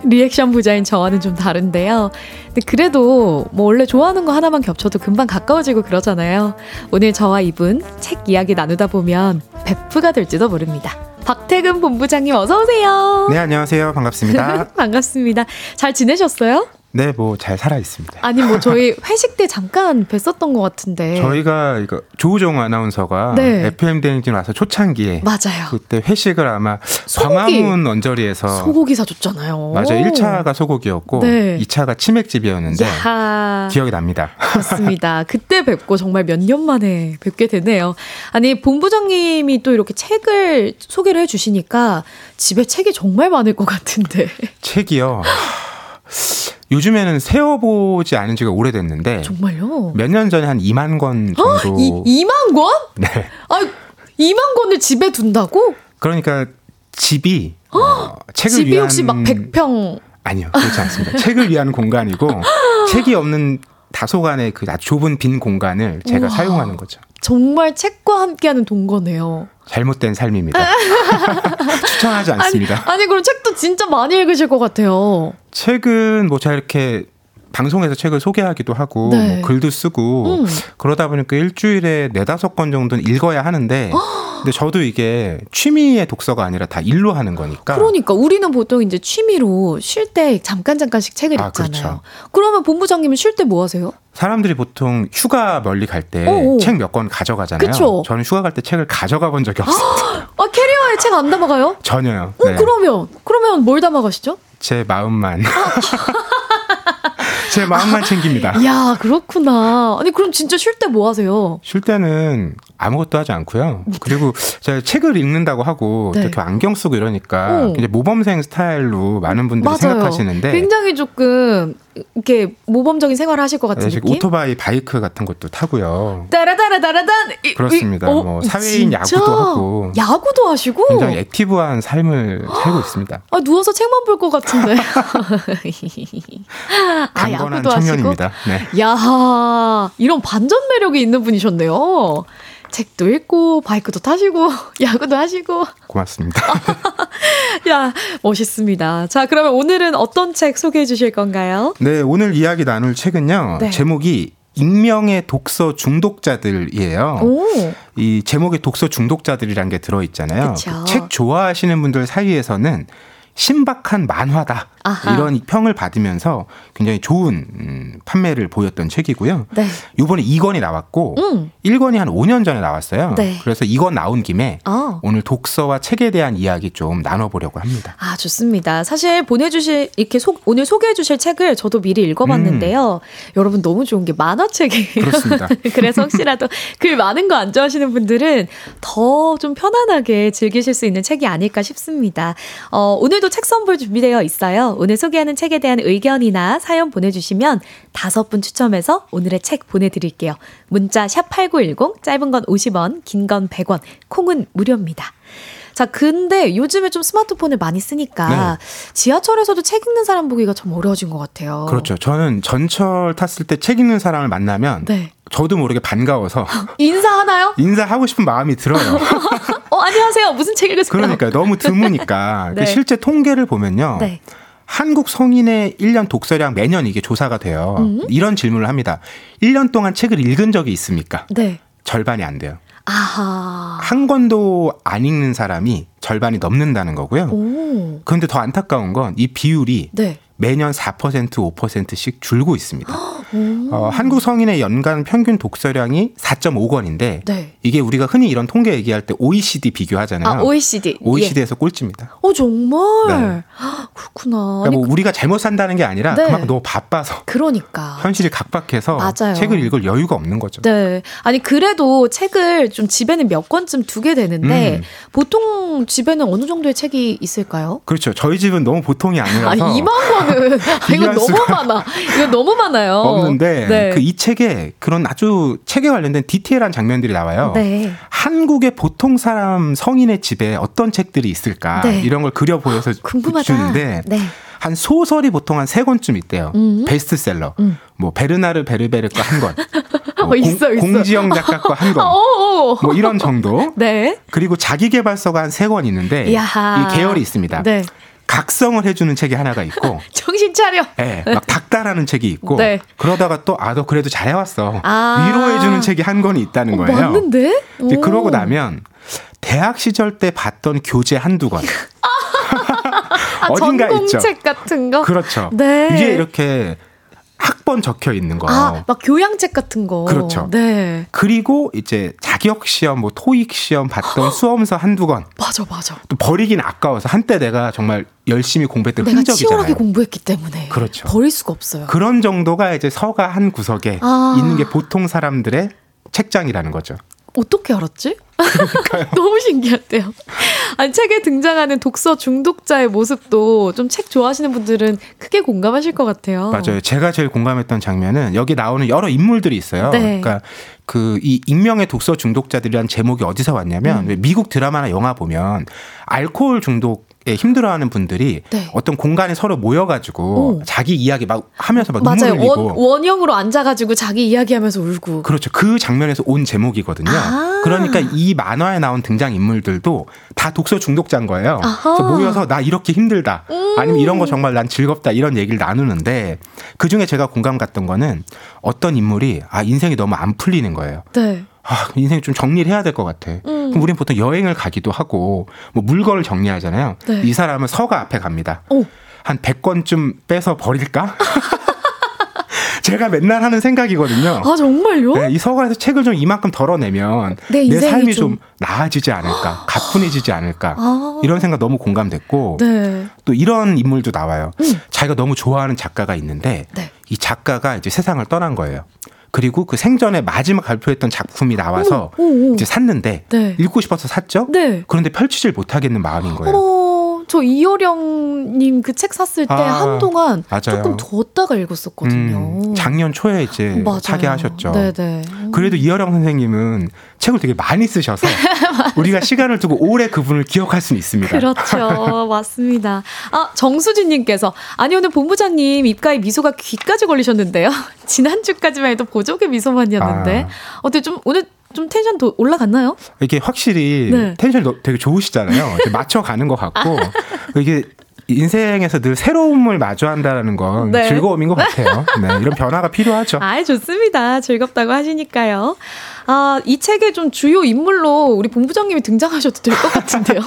리액션 부자인 저와는 좀 다른데요. 근데 그래도 뭐 원래 좋아하는 거 하나만 겹쳐도 금방 가까워지고 그러잖아요. 오늘 저와 이분 책 이야기 나누다 보면 베프가 될지도 모릅니다. 박태근 본부장님 어서 오세요. 네, 안녕하세요. 반갑습니다. 반갑습니다. 잘 지내셨어요? 네, 뭐 잘 살아 있습니다. 아니 뭐 저희 회식 때 잠깐 뵀었던 것 같은데. 저희가 이거 조우종 아나운서가 네. FM댕진 와서 초창기에 맞아요. 그때 회식을 아마 광화문 언저리에서 소고기 사줬잖아요. 맞아요. 1차가 소고기였고 네. 2차가 치맥집이었는데 야하. 기억이 납니다. 맞습니다. 그때 뵙고 정말 몇 년 만에 뵙게 되네요. 아니 본부장님이 또 이렇게 책을 소개를 해주시니까 집에 책이 정말 많을 것 같은데. 책이요? 요즘에는 세어보지 않은 지가 오래됐는데 정말요? 몇 년 전에 한 2만 권 정도. 2만 권? 네. 아, 2만 권을 집에 둔다고? 그러니까 집이 책을 집이 위한. 혹시 막 100평? 아니요, 그렇지 않습니다. 책을 위한 공간이고 책이 없는 다소간의 그 좁은 빈 공간을 제가 우와. 사용하는 거죠. 정말 책과 함께하는 동거네요. 잘못된 삶입니다. 추천하지 않습니다. 아니 그럼 책도 진짜 많이 읽으실 것 같아요. 책은 뭐 제가 이렇게 방송에서 책을 소개하기도 하고 네. 뭐 글도 쓰고 그러다 보니까 일주일에 4-5권 정도는 읽어야 하는데 근데 저도 이게 취미의 독서가 아니라 다 일로 하는 거니까. 그러니까 우리는 보통 이제 취미로 쉴 때 잠깐씩 책을 읽잖아요. 그렇죠. 그러면 본부장님은 쉴 때 뭐 하세요? 사람들이 보통 휴가 멀리 갈 때 책 몇 권 가져가잖아요. 그쵸? 저는 휴가 갈 때 책을 가져가 본 적이 없어요. 아, 캐리어에 책 안 담아가요? 전혀요. 네. 그러면 뭘 담아가시죠? 제 마음만. 제 마음만 챙깁니다. 이야, 그렇구나. 아니 그럼 진짜 쉴 때 뭐 하세요? 쉴 때는 아무것도 하지 않고요. 그리고 제가 책을 읽는다고 하고 네. 이렇게 안경 쓰고 이러니까 이제 모범생 스타일로 많은 분들이 맞아요. 생각하시는데 굉장히 조금 이렇게 모범적인 생활을 하실 것 같은 네, 느낌? 오토바이, 바이크 같은 것도 타고요. 따라따라따라단. 그렇습니다. 뭐 사회인 진짜? 야구도 하고. 야구도 하시고? 굉장히 액티브한 삶을 살고 있습니다. 아, 누워서 책만 볼 것 같은데. 강건한 청년입니다. 네. 야, 이런 반전 매력이 있는 분이셨네요. 책도 읽고 바이크도 타시고 야구도 하시고. 고맙습니다. 야, 멋있습니다. 자, 그러면 오늘은 어떤 책 소개해 주실 건가요? 네, 오늘 이야기 나눌 책은요. 네. 제목이 익명의 독서 중독자들이에요. 오. 이 제목에 독서 중독자들이란 게 들어있잖아요. 그 책 좋아하시는 분들 사이에서는 신박한 만화다. 아하. 이런 평을 받으면서 굉장히 좋은 판매를 보였던 책이고요. 네. 이번에 2권이 나왔고 1권이 한 5년 전에 나왔어요. 네. 그래서 2권 나온 김에 오늘 독서와 책에 대한 이야기 좀 나눠보려고 합니다. 아, 좋습니다. 사실 보내주실 이렇게 오늘 소개해 주실 책을 저도 미리 읽어봤는데요. 여러분 너무 좋은 게 만화책이에요. 그렇습니다. 그래서 혹시라도 글 많은 거 안 좋아하시는 분들은 더 좀 편안하게 즐기실 수 있는 책이 아닐까 싶습니다. 오늘도 책 선물 준비되어 있어요. 오늘 소개하는 책에 대한 의견이나 사연 보내주시면 5분 추첨해서 오늘의 책 보내드릴게요. 문자 샵8910, 짧은 건 50원, 긴 건 100원, 콩은 무료입니다. 자, 근데 요즘에 좀 스마트폰을 많이 쓰니까 네. 지하철에서도 책 읽는 사람 보기가 좀 어려워진 것 같아요. 그렇죠. 저는 전철 탔을 때 책 읽는 사람을 만나면 네. 저도 모르게 반가워서 인사하나요? 인사하고 싶은 마음이 들어요. 안녕하세요. 무슨 책 읽으세요? 그러니까요. 너무 드무니까. 네. 실제 통계를 보면요. 네. 한국 성인의 1년 독서량 매년 이게 조사가 돼요. 이런 질문을 합니다. 1년 동안 책을 읽은 적이 있습니까? 네. 절반이 안 돼요. 아하. 한 권도 안 읽는 사람이 절반이 넘는다는 거고요. 오. 그런데 더 안타까운 건 이 비율이 네. 매년 4%, 5%씩 줄고 있습니다. 한국 성인의 연간 평균 독서량이 4.5권인데 네. 이게 우리가 흔히 이런 통계 얘기할 때 OECD 비교하잖아요. 아, OECD에서 예. 꼴찌입니다. 정말? 네. 그렇구나. 그러니까 우리가 잘못 산다는 게 아니라 네. 그만큼 너무 바빠서. 그러니까. 현실이 각박해서 맞아요. 책을 읽을 여유가 없는 거죠. 네. 아니 그래도 책을 좀 집에는 몇 권쯤 두게 되는데 보통 집에는 어느 정도의 책이 있을까요? 그렇죠. 저희 집은 너무 보통이 아니라서. 2만 권. 이거 너무 많아. 이거 너무 많아요. 없는데 네. 그 이 책에 그런 아주 책에 관련된 디테일한 장면들이 나와요. 네. 한국의 보통 사람 성인의 집에 어떤 책들이 있을까 네. 이런 걸 그려 보여서 주는데 네. 한 소설이 보통 한 3권쯤 있대요. 베스트셀러. 뭐 베르나르 베르베르과 한 권. 뭐 공지영 작가과 한 권. 뭐 이런 정도. 네. 그리고 자기계발서가 한 3권 있는데 야하. 이 계열이 있습니다. 네. 각성을 해주는 책이 하나가 있고 정신 차려. 네, 막 닥달하는 책이 있고 네. 그러다가 또 너 그래도 잘해왔어. 위로해주는 책이 한 권이 있다는 거예요. 맞는데? 그러고 나면 대학 시절 때 봤던 교재 한두 권. 어딘가 있죠. 전공책 같은 거. 그렇죠. 네. 위에 이렇게 학번 적혀 있는 거. 막 교양책 같은 거. 그렇죠. 네. 그리고 이제 자격시험, 뭐 토익시험 봤던 수험서 한두 권. 맞아. 또 버리긴 아까워서 한때 내가 정말 열심히 공부했던 흔적이잖아요. 내가 치열하게 공부했기 때문에. 그렇죠. 버릴 수가 없어요. 그런 정도가 이제 서가 한 구석에 있는 게 보통 사람들의 책장이라는 거죠. 어떻게 알았지? 너무 신기한데요. 아니, 책에 등장하는 독서 중독자의 모습도 좀 책 좋아하시는 분들은 크게 공감하실 것 같아요. 맞아요. 제가 제일 공감했던 장면은 여기 나오는 여러 인물들이 있어요. 네. 그러니까 이 익명의 독서 중독자들이라는 제목이 어디서 왔냐면 미국 드라마나 영화 보면 알코올 중독 힘들어하는 분들이 네. 어떤 공간에 서로 모여가지고 자기 이야기 막 하면서 막 맞아요. 눈물 흘리고 원형으로 앉아가지고 자기 이야기하면서 울고 그렇죠. 그 장면에서 온 제목이거든요. 그러니까 이 만화에 나온 등장인물들도 다 독서 중독자인 거예요. 그래서 모여서 나 이렇게 힘들다 아니면 이런 거 정말 난 즐겁다 이런 얘기를 나누는데 그중에 제가 공감 갔던 거는 어떤 인물이 인생이 너무 안 풀리는 거예요. 네. 인생 좀 정리를 해야 될 것 같아. 그럼 우린 보통 여행을 가기도 하고 뭐 물건을 정리하잖아요. 네. 이 사람은 서가 앞에 갑니다. 한 100권쯤 빼서 버릴까? 제가 맨날 하는 생각이거든요. 정말요? 네, 이 서가에서 책을 좀 이만큼 덜어내면 내 삶이 좀 나아지지 않을까, 가뿐해지지 않을까 이런 생각 너무 공감됐고 네. 또 이런 인물도 나와요. 자기가 너무 좋아하는 작가가 있는데 네. 이 작가가 이제 세상을 떠난 거예요. 그리고 그 생전에 마지막 발표했던 작품이 나와서 이제 샀는데 네. 읽고 싶어서 샀죠. 네. 그런데 펼치질 못하겠는 마음인 거예요. 저 이효령님 그 책 샀을 때 한동안 맞아요. 조금 뒀다가 읽었었거든요. 작년 초에 이제 사게 하셨죠. 네네. 그래도 이효령 선생님은 책을 되게 많이 쓰셔서 우리가 시간을 두고 오래 그분을 기억할 수는 있습니다. 그렇죠. 맞습니다. 정수진님께서 오늘 본부장님 입가에 미소가 귀까지 걸리셨는데요. 지난주까지만 해도 보조개 미소만이었는데 어때 좀 오늘 좀 텐션 더 올라갔나요? 이게 확실히 네. 텐션이 되게 좋으시잖아요. 맞춰가는 것 같고 이게 인생에서 늘 새로움을 마주한다는 건 네. 즐거움인 것 같아요. 네, 이런 변화가 필요하죠. 아, 좋습니다. 즐겁다고 하시니까요. 아, 이 책의 좀 주요 인물로 우리 본부장님이 등장하셔도 될 것 같은데요.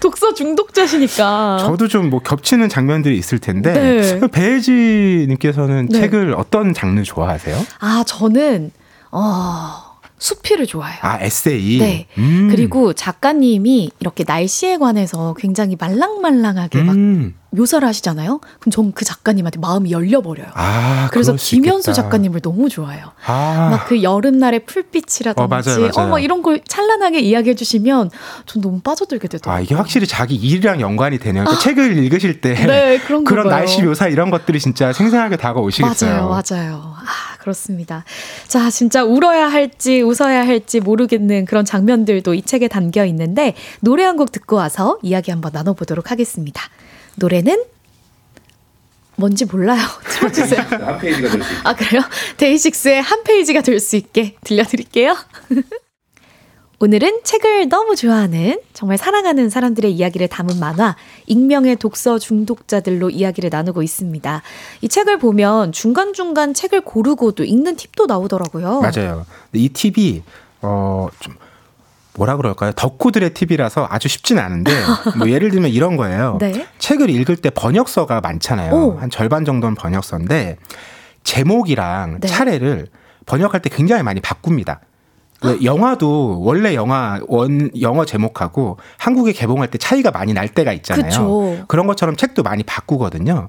독서 중독자시니까. 저도 좀 뭐 겹치는 장면들이 있을 텐데 네. 배혜지님께서는 네. 책을 어떤 장르 좋아하세요? 아, 저는 수필을 좋아해요. 아, 에세이? 네. 그리고 작가님이 이렇게 날씨에 관해서 굉장히 말랑말랑하게 막 묘사를 하시잖아요. 그럼 전 그 작가님한테 마음이 열려버려요. 아, 그래서 김연수 작가님을 너무 좋아해요. 아. 막 그 여름날의 풀빛이라든지 맞아요. 막 이런 걸 찬란하게 이야기해 주시면 전 너무 빠져들게 되더라고요. 아, 이게 확실히 자기 일이랑 연관이 되네요. 그러니까 책을 읽으실 때 네, 그런 날씨 묘사 이런 것들이 진짜 생생하게 다가오시겠어요. 맞아요. 아, 그렇습니다. 자, 진짜 울어야 할지 웃어야 할지 모르겠는 그런 장면들도 이 책에 담겨 있는데 노래 한 곡 듣고 와서 이야기 한번 나눠보도록 하겠습니다. 노래는 뭔지 몰라요. 틀어주세요. 한 페이지가 될 수 있게. 아, 그래요? 데이식스의 한 페이지가 될 수 있게 들려드릴게요. 오늘은 책을 너무 좋아하는 정말 사랑하는 사람들의 이야기를 담은 만화 익명의 독서 중독자들로 이야기를 나누고 있습니다. 이 책을 보면 중간중간 책을 고르고 또 읽는 팁도 나오더라고요. 맞아요. 이 팁이 좀 뭐라 그럴까요? 덕후들의 팁이라서 아주 쉽진 않은데 뭐 예를 들면 이런 거예요. 네? 책을 읽을 때 번역서가 많잖아요. 한 절반 정도는 번역서인데 제목이랑 네. 차례를 번역할 때 굉장히 많이 바꿉니다. 영화도 원래 영어 제목하고 한국에 개봉할 때 차이가 많이 날 때가 있잖아요. 그쵸. 그런 것처럼 책도 많이 바꾸거든요.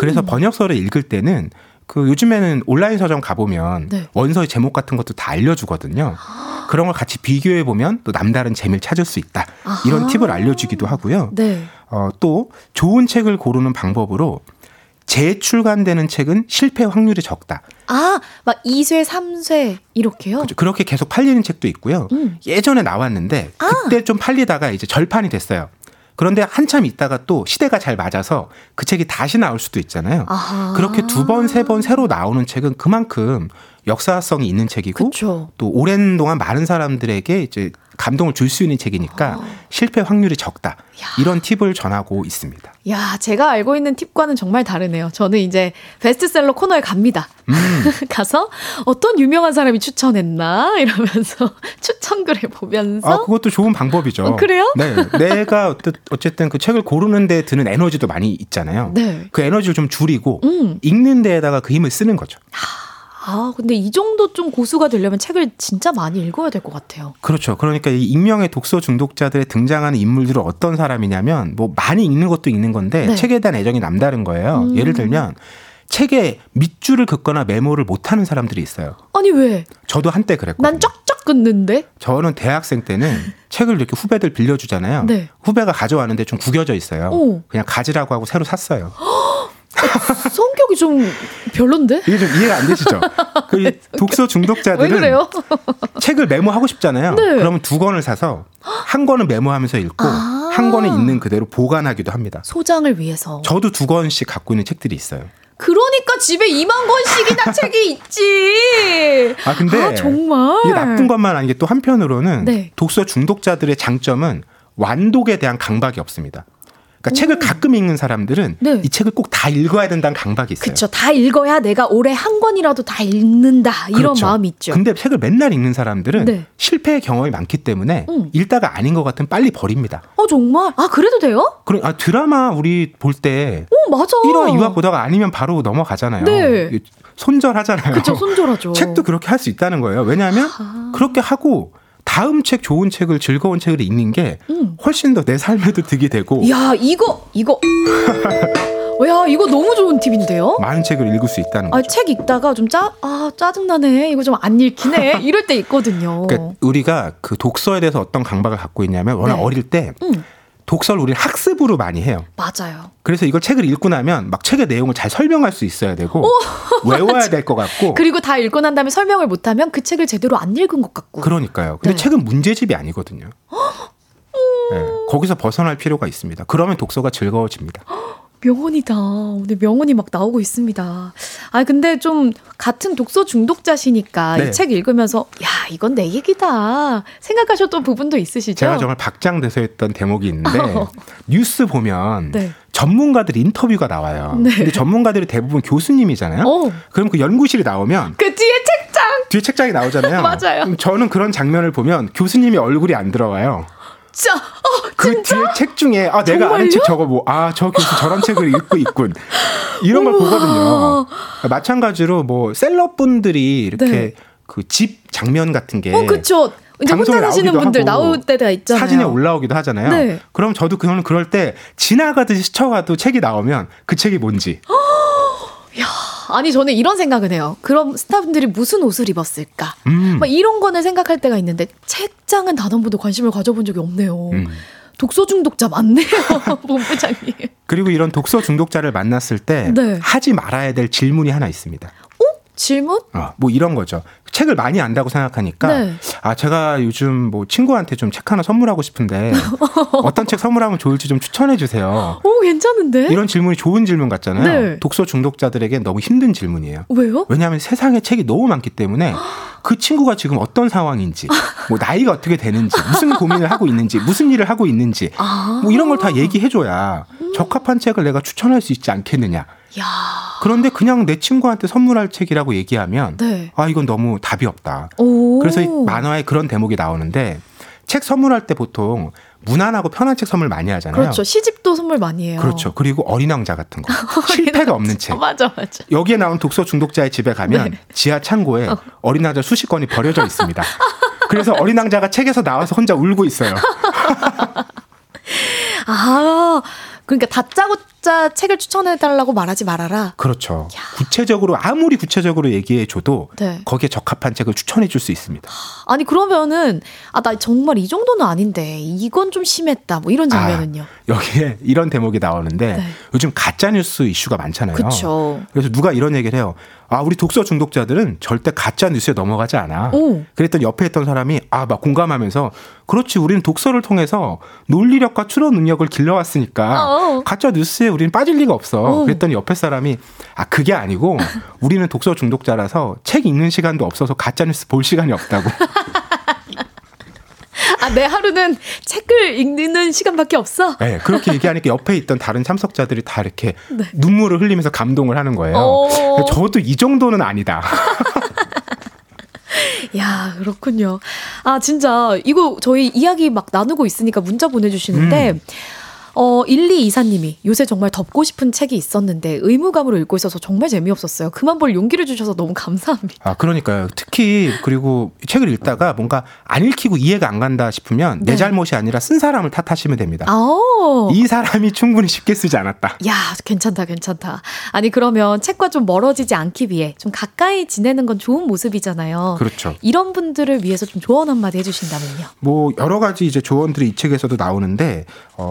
그래서 번역서를 읽을 때는 그 요즘에는 온라인 서점 가보면 네. 원서의 제목 같은 것도 다 알려주거든요. 그런 걸 같이 비교해보면 또 남다른 재미를 찾을 수 있다. 아하. 이런 팁을 알려주기도 하고요. 네. 또 좋은 책을 고르는 방법으로 재출간되는 책은 실패 확률이 적다. 아, 막 2쇄, 3쇄 이렇게요? 그렇죠. 그렇게 계속 팔리는 책도 있고요. 예전에 나왔는데 그때 좀 팔리다가 이제 절판이 됐어요. 그런데 한참 있다가 또 시대가 잘 맞아서 그 책이 다시 나올 수도 있잖아요. 아하. 그렇게 두 번, 세 번 새로 나오는 책은 그만큼 역사성이 있는 책이고 그쵸. 또 오랜 동안 많은 사람들에게 이제 감동을 줄 수 있는 책이니까 실패 확률이 적다. 야. 이런 팁을 전하고 있습니다. 야, 제가 알고 있는 팁과는 정말 다르네요. 저는 이제 베스트셀러 코너에 갑니다. 가서 어떤 유명한 사람이 추천했나 이러면서 추천글 해보면서 그것도 좋은 방법이죠. 그래요? 네, 내가 어쨌든 그 책을 고르는 데 드는 에너지도 많이 있잖아요. 네. 그 에너지를 좀 줄이고 읽는 데에다가 그 힘을 쓰는 거죠. 아, 근데 이 정도 좀 고수가 되려면 책을 진짜 많이 읽어야 될 것 같아요. 그렇죠. 그러니까 이 익명의 독서 중독자들의 등장하는 인물들은 어떤 사람이냐면 뭐 많이 읽는 것도 읽는 건데 네. 책에 대한 애정이 남다른 거예요. 예를 들면 책에 밑줄을 긋거나 메모를 못하는 사람들이 있어요. 아니 왜? 저도 한때 그랬거든요. 난 쩍쩍 긋는데? 저는 대학생 때는 책을 이렇게 후배들 빌려주잖아요. 네. 후배가 가져왔는데 좀 구겨져 있어요. 오. 그냥 가지라고 하고 새로 샀어요. 성격이 좀 별론데? 이게 좀 이해가 안 되시죠? 그 독서 중독자들은 왜 그래요? 책을 메모하고 싶잖아요. 네. 그러면 두 권을 사서 한 권은 메모하면서 읽고 한 권은 있는 그대로 보관하기도 합니다. 소장을 위해서. 저도 두 권씩 갖고 있는 책들이 있어요. 그러니까 집에 2만 권씩이나 책이 있지. 아, 근데 정말 이게 나쁜 것만 아닌 게 또 한편으로는 네. 독서 중독자들의 장점은 완독에 대한 강박이 없습니다. 그러니까 책을 가끔 읽는 사람들은 네. 이 책을 꼭 다 읽어야 된다는 강박이 있어요. 그렇죠. 다 읽어야 내가 올해 한 권이라도 다 읽는다 이런 그렇죠. 마음이 있죠. 근데 책을 맨날 읽는 사람들은 네. 실패의 경험이 많기 때문에 읽다가 아닌 것 같으면 빨리 버립니다. 정말? 아, 그래도 돼요? 그럼 드라마 우리 볼 때 1화 2화 보다가 아니면 바로 넘어가잖아요. 네. 손절하잖아요. 그렇죠. 손절하죠. 책도 그렇게 할 수 있다는 거예요. 왜냐하면 그렇게 하고 다음 책, 좋은 책을, 즐거운 책을 읽는 게 훨씬 더 내 삶에도 득이 되고. 야, 이거. 야, 이거 너무 좋은 팁인데요? 많은 책을 읽을 수 있다는 거죠. 책 읽다가 좀 짜증나네. 이거 좀 안 읽히네. 이럴 때 있거든요. 그러니까 우리가 그 독서에 대해서 어떤 강박을 갖고 있냐면 워낙 네. 어릴 때 독서를 우리는 학습으로 많이 해요. 맞아요. 그래서 이걸 책을 읽고 나면 막 책의 내용을 잘 설명할 수 있어야 되고 외워야 될 것 같고 그리고 다 읽고 난 다음에 설명을 못하면 그 책을 제대로 안 읽은 것 같고 그러니까요. 근데 네. 책은 문제집이 아니거든요. 네, 거기서 벗어날 필요가 있습니다. 그러면 독서가 즐거워집니다. 명언이다. 오늘 명언이 막 나오고 있습니다. 아 근데 좀 같은 독서 중독자시니까 네. 이 책 읽으면서 야 이건 내 얘기다 생각하셨던 부분도 있으시죠? 제가 정말 박장대소했던 대목이 있는데 뉴스 보면 네. 전문가들 인터뷰가 나와요. 네. 근데 전문가들이 대부분 교수님이잖아요. 그럼 그 연구실이 나오면 그 뒤에 책장! 뒤에 책장이 나오잖아요. 맞아요. 그럼 저는 그런 장면을 보면 교수님이 얼굴이 안 들어가요. 진짜? 그 진짜? 뒤에 책 중에 아 내가 정말요? 아는 책 저거 뭐 아 저 교수 저런 책을 읽고 있군 이런 걸 보거든요. 마찬가지로 뭐 셀럽분들이 이렇게 네. 그 집 장면 같은 게 그렇죠. 이제 혼자 사시는 분들 나올 때가 있잖아요. 사진에 올라오기도 하잖아요. 네. 그럼 저도 그거는 그럴 때 지나가듯이 스쳐가도 책이 나오면 그 책이 뭔지. 야. 아니 저는 이런 생각은 해요. 그럼 스타분들이 무슨 옷을 입었을까? 막 이런 거는 생각할 때가 있는데 책장은 단 한 번도 관심을 가져본 적이 없네요. 독서 중독자 맞네요. 본부장님. 그리고 이런 독서 중독자를 만났을 때 네. 하지 말아야 될 질문이 하나 있습니다. 질문? 뭐 이런 거죠. 책을 많이 안다고 생각하니까 네. 아 제가 요즘 뭐 친구한테 좀 책 하나 선물하고 싶은데 어떤 책 선물하면 좋을지 좀 추천해 주세요. 오 괜찮은데? 이런 질문이 좋은 질문 같잖아요. 네. 독서 중독자들에겐 너무 힘든 질문이에요. 왜요? 왜냐하면 세상에 책이 너무 많기 때문에 그 친구가 지금 어떤 상황인지 뭐 나이가 어떻게 되는지 무슨 고민을 하고 있는지 무슨 일을 하고 있는지 뭐 이런 걸 다 얘기해줘야 적합한 책을 내가 추천할 수 있지 않겠느냐. 야. 그런데 그냥 내 친구한테 선물할 책이라고 얘기하면 네. 아 이건 너무 답이 없다. 그래서 이 만화에 그런 대목이 나오는데 책 선물할 때 보통 무난하고 편한 책 선물 많이 하잖아요. 그렇죠. 시집도 선물 많이 해요. 그렇죠. 그리고 어린왕자 같은 거. 실패가 없는 책. 맞아, 맞아. 여기에 나온 독서 중독자의 집에 가면 네. 지하 창고에 어린왕자 수십 권이 버려져 있습니다. 그래서 어린왕자가 책에서 나와서 혼자 울고 있어요. 아, 그러니까 다짜고짜 책을 추천해달라고 말하지 말아라. 그렇죠. 야. 구체적으로 아무리 구체적으로 얘기해줘도 네. 거기에 적합한 책을 추천해줄 수 있습니다. 아니 그러면은 아, 나 정말 이 정도는 아닌데 이건 좀 심했다 뭐 이런 장면은요. 여기에 이런 대목이 나오는데 네. 요즘 가짜뉴스 이슈가 많잖아요. 그렇죠. 그래서 누가 이런 얘기를 해요. 아 우리 독서 중독자들은 절대 가짜뉴스에 넘어가지 않아. 그랬더니 옆에 있던 사람이 아 막 공감하면서 그렇지 우리는 독서를 통해서 논리력과 추론 능력을 길러왔으니까 가짜 뉴스에 우리는 빠질 리가 없어. 그랬더니 옆에 사람이 아 그게 아니고 우리는 독서 중독자라서 책 읽는 시간도 없어서 가짜 뉴스 볼 시간이 없다고. 아, 내 하루는 책을 읽는 시간밖에 없어? 네, 그렇게 얘기하니까 옆에 있던 다른 참석자들이 다 이렇게 네. 눈물을 흘리면서 감동을 하는 거예요. 저도 이 정도는 아니다. 야, 그렇군요. 아, 진짜 이거 저희 이야기 막 나누고 있으니까 문자 보내주시는데 1224님이 요새 정말 덮고 싶은 책이 있었는데 의무감으로 읽고 있어서 정말 재미없었어요. 그만 볼 용기를 주셔서 너무 감사합니다. 아, 그러니까요. 특히 그리고 책을 읽다가 뭔가 안 읽히고 이해가 안 간다 싶으면 네. 내 잘못이 아니라 쓴 사람을 탓하시면 됩니다. 아오. 이 사람이 충분히 쉽게 쓰지 않았다. 야, 괜찮다, 괜찮다. 아니, 그러면 책과 좀 멀어지지 않기 위해 좀 가까이 지내는 건 좋은 모습이잖아요. 그렇죠. 이런 분들을 위해서 좀 조언 한마디 해주신다면요. 뭐 여러 가지 이제 조언들이 이 책에서도 나오는데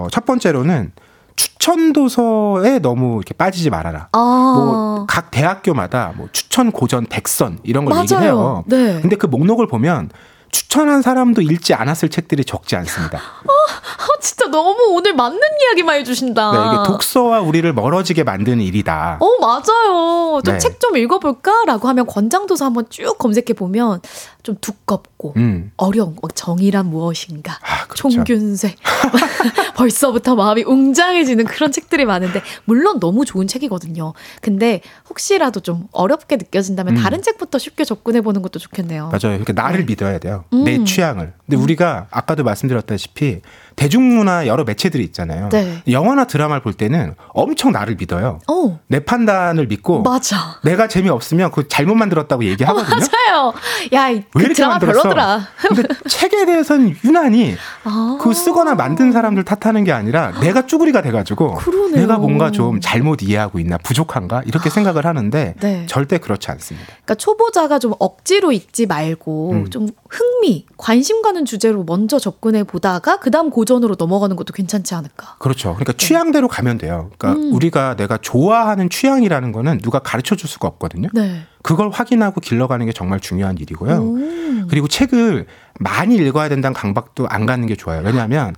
첫 번째로 는 추천 도서에 너무 이렇게 빠지지 말아라. 뭐 각 대학교마다 뭐 추천 고전, 백선 이런 걸 맞아요. 얘기를 해요. 네. 근데 그 목록을 보면 추천한 사람도 읽지 않았을 책들이 적지 않습니다. 진짜 너무 오늘 맞는 이야기만 해주신다. 네, 이게 독서와 우리를 멀어지게 만드는 일이다. 맞아요. 좀 책 좀 네. 읽어볼까라고 하면 권장도서 한번 쭉 검색해보면 좀 두껍고 어려운 정의란 무엇인가 그렇죠. 총균세 벌써부터 마음이 웅장해지는 그런 책들이 많은데 물론 너무 좋은 책이거든요. 근데 혹시라도 좀 어렵게 느껴진다면 다른 책부터 쉽게 접근해보는 것도 좋겠네요. 맞아요. 그러니까 나를 네. 믿어야 돼요. 내 취향을. 근데 우리가 아까도 말씀드렸다시피 대중문화 여러 매체들이 있잖아요. 네. 영화나 드라마를 볼 때는 엄청 나를 믿어요. 내 판단을 믿고 맞아. 내가 재미없으면 그거 잘못 만들었다고 얘기하거든요. 맞아요. 야, 그 드라마 만들었어? 별로더라. 근데 책에 대해서는 유난히 그 쓰거나 만든 사람들 탓하는 게 아니라 내가 쭈구리가 돼가지고 그러네요. 내가 뭔가 좀 잘못 이해하고 있나 부족한가 이렇게 생각을 하는데 네. 절대 그렇지 않습니다. 그러니까 초보자가 좀 억지로 읽지 말고 좀 흥미, 관심 가는 주제로 먼저 접근해 보다가 그 다음 고전으로 넘어가는 것도 괜찮지 않을까. 그렇죠. 그러니까 네. 취향대로 가면 돼요. 그러니까 우리가 내가 좋아하는 취향이라는 거는 누가 가르쳐줄 수가 없거든요. 네. 그걸 확인하고 길러가는 게 정말 중요한 일이고요. 그리고 책을 많이 읽어야 된다는 강박도 안 가는 게 좋아요. 왜냐하면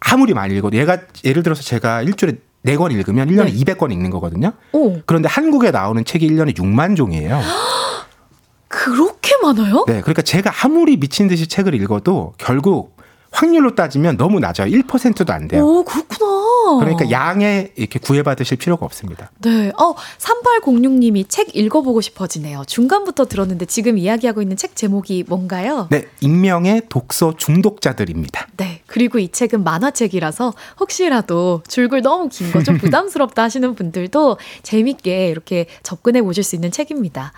아무리 많이 읽어도 예를 들어서 제가 일주일에 4권 읽으면 1년에 200권 읽는 거거든요. 오. 그런데 한국에 나오는 책이 1년에 6만 종이에요. 그렇게 많아요? 네. 그러니까 제가 아무리 미친 듯이 책을 읽어도 결국 확률로 따지면 너무 낮아요. 1%도 안 돼요. 오, 그렇구나. 그러니까 양에 이렇게 구애받으실 필요가 없습니다. 네. 3806님이 책 읽어보고 싶어지네요. 중간부터 들었는데 지금 이야기하고 있는 책 제목이 뭔가요? 네. 익명의 독서 중독자들입니다. 네. 그리고 이 책은 만화책이라서 혹시라도 줄글 너무 긴 거 좀 부담스럽다 하시는 분들도 재밌게 이렇게 접근해 보실 수 있는 책입니다.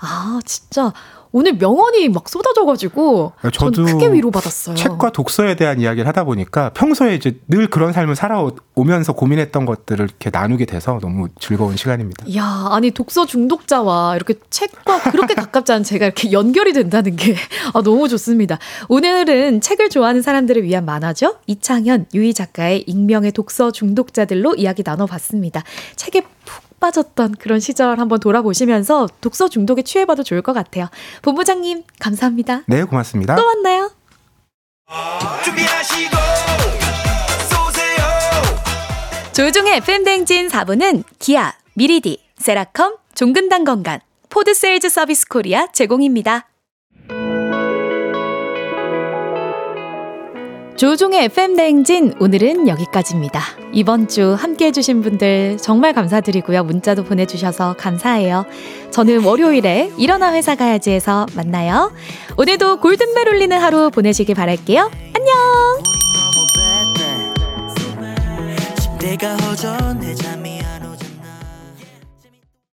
아, 진짜. 오늘 명언이 막 쏟아져가지고 저도 크게 위로받았어요. 책과 독서에 대한 이야기를 하다 보니까 평소에 이제 늘 그런 삶을 살아오면서 고민했던 것들을 이렇게 나누게 돼서 너무 즐거운 시간입니다. 이야, 아니 독서 중독자와 이렇게 책과 그렇게 가깝지 않은 제가 이렇게 연결이 된다는 게 너무 좋습니다. 오늘은 책을 좋아하는 사람들을 위한 만화죠. 이창현, 유희 작가의 익명의 독서 중독자들로 이야기 나눠봤습니다. 책에 푹 빠졌던 그런 시절 한번 돌아보시면서 독서 중독에 취해봐도 좋을 것 같아요. 본부장님 감사합니다. 네, 고맙습니다. 또 만나요. 준비하시고 쏘세요. 조우종의 FM댕진 4부는 기아, 미리디, 세라컴, 종근당 건강, 포드세일즈 서비스 코리아 제공입니다. 조종의 FM댕진 오늘은 여기까지입니다. 이번 주 함께해 주신 분들 정말 감사드리고요. 문자도 보내주셔서 감사해요. 저는 월요일에 일어나 회사 가야지에서 만나요. 오늘도 골든벨 울리는 하루 보내시길 바랄게요. 안녕.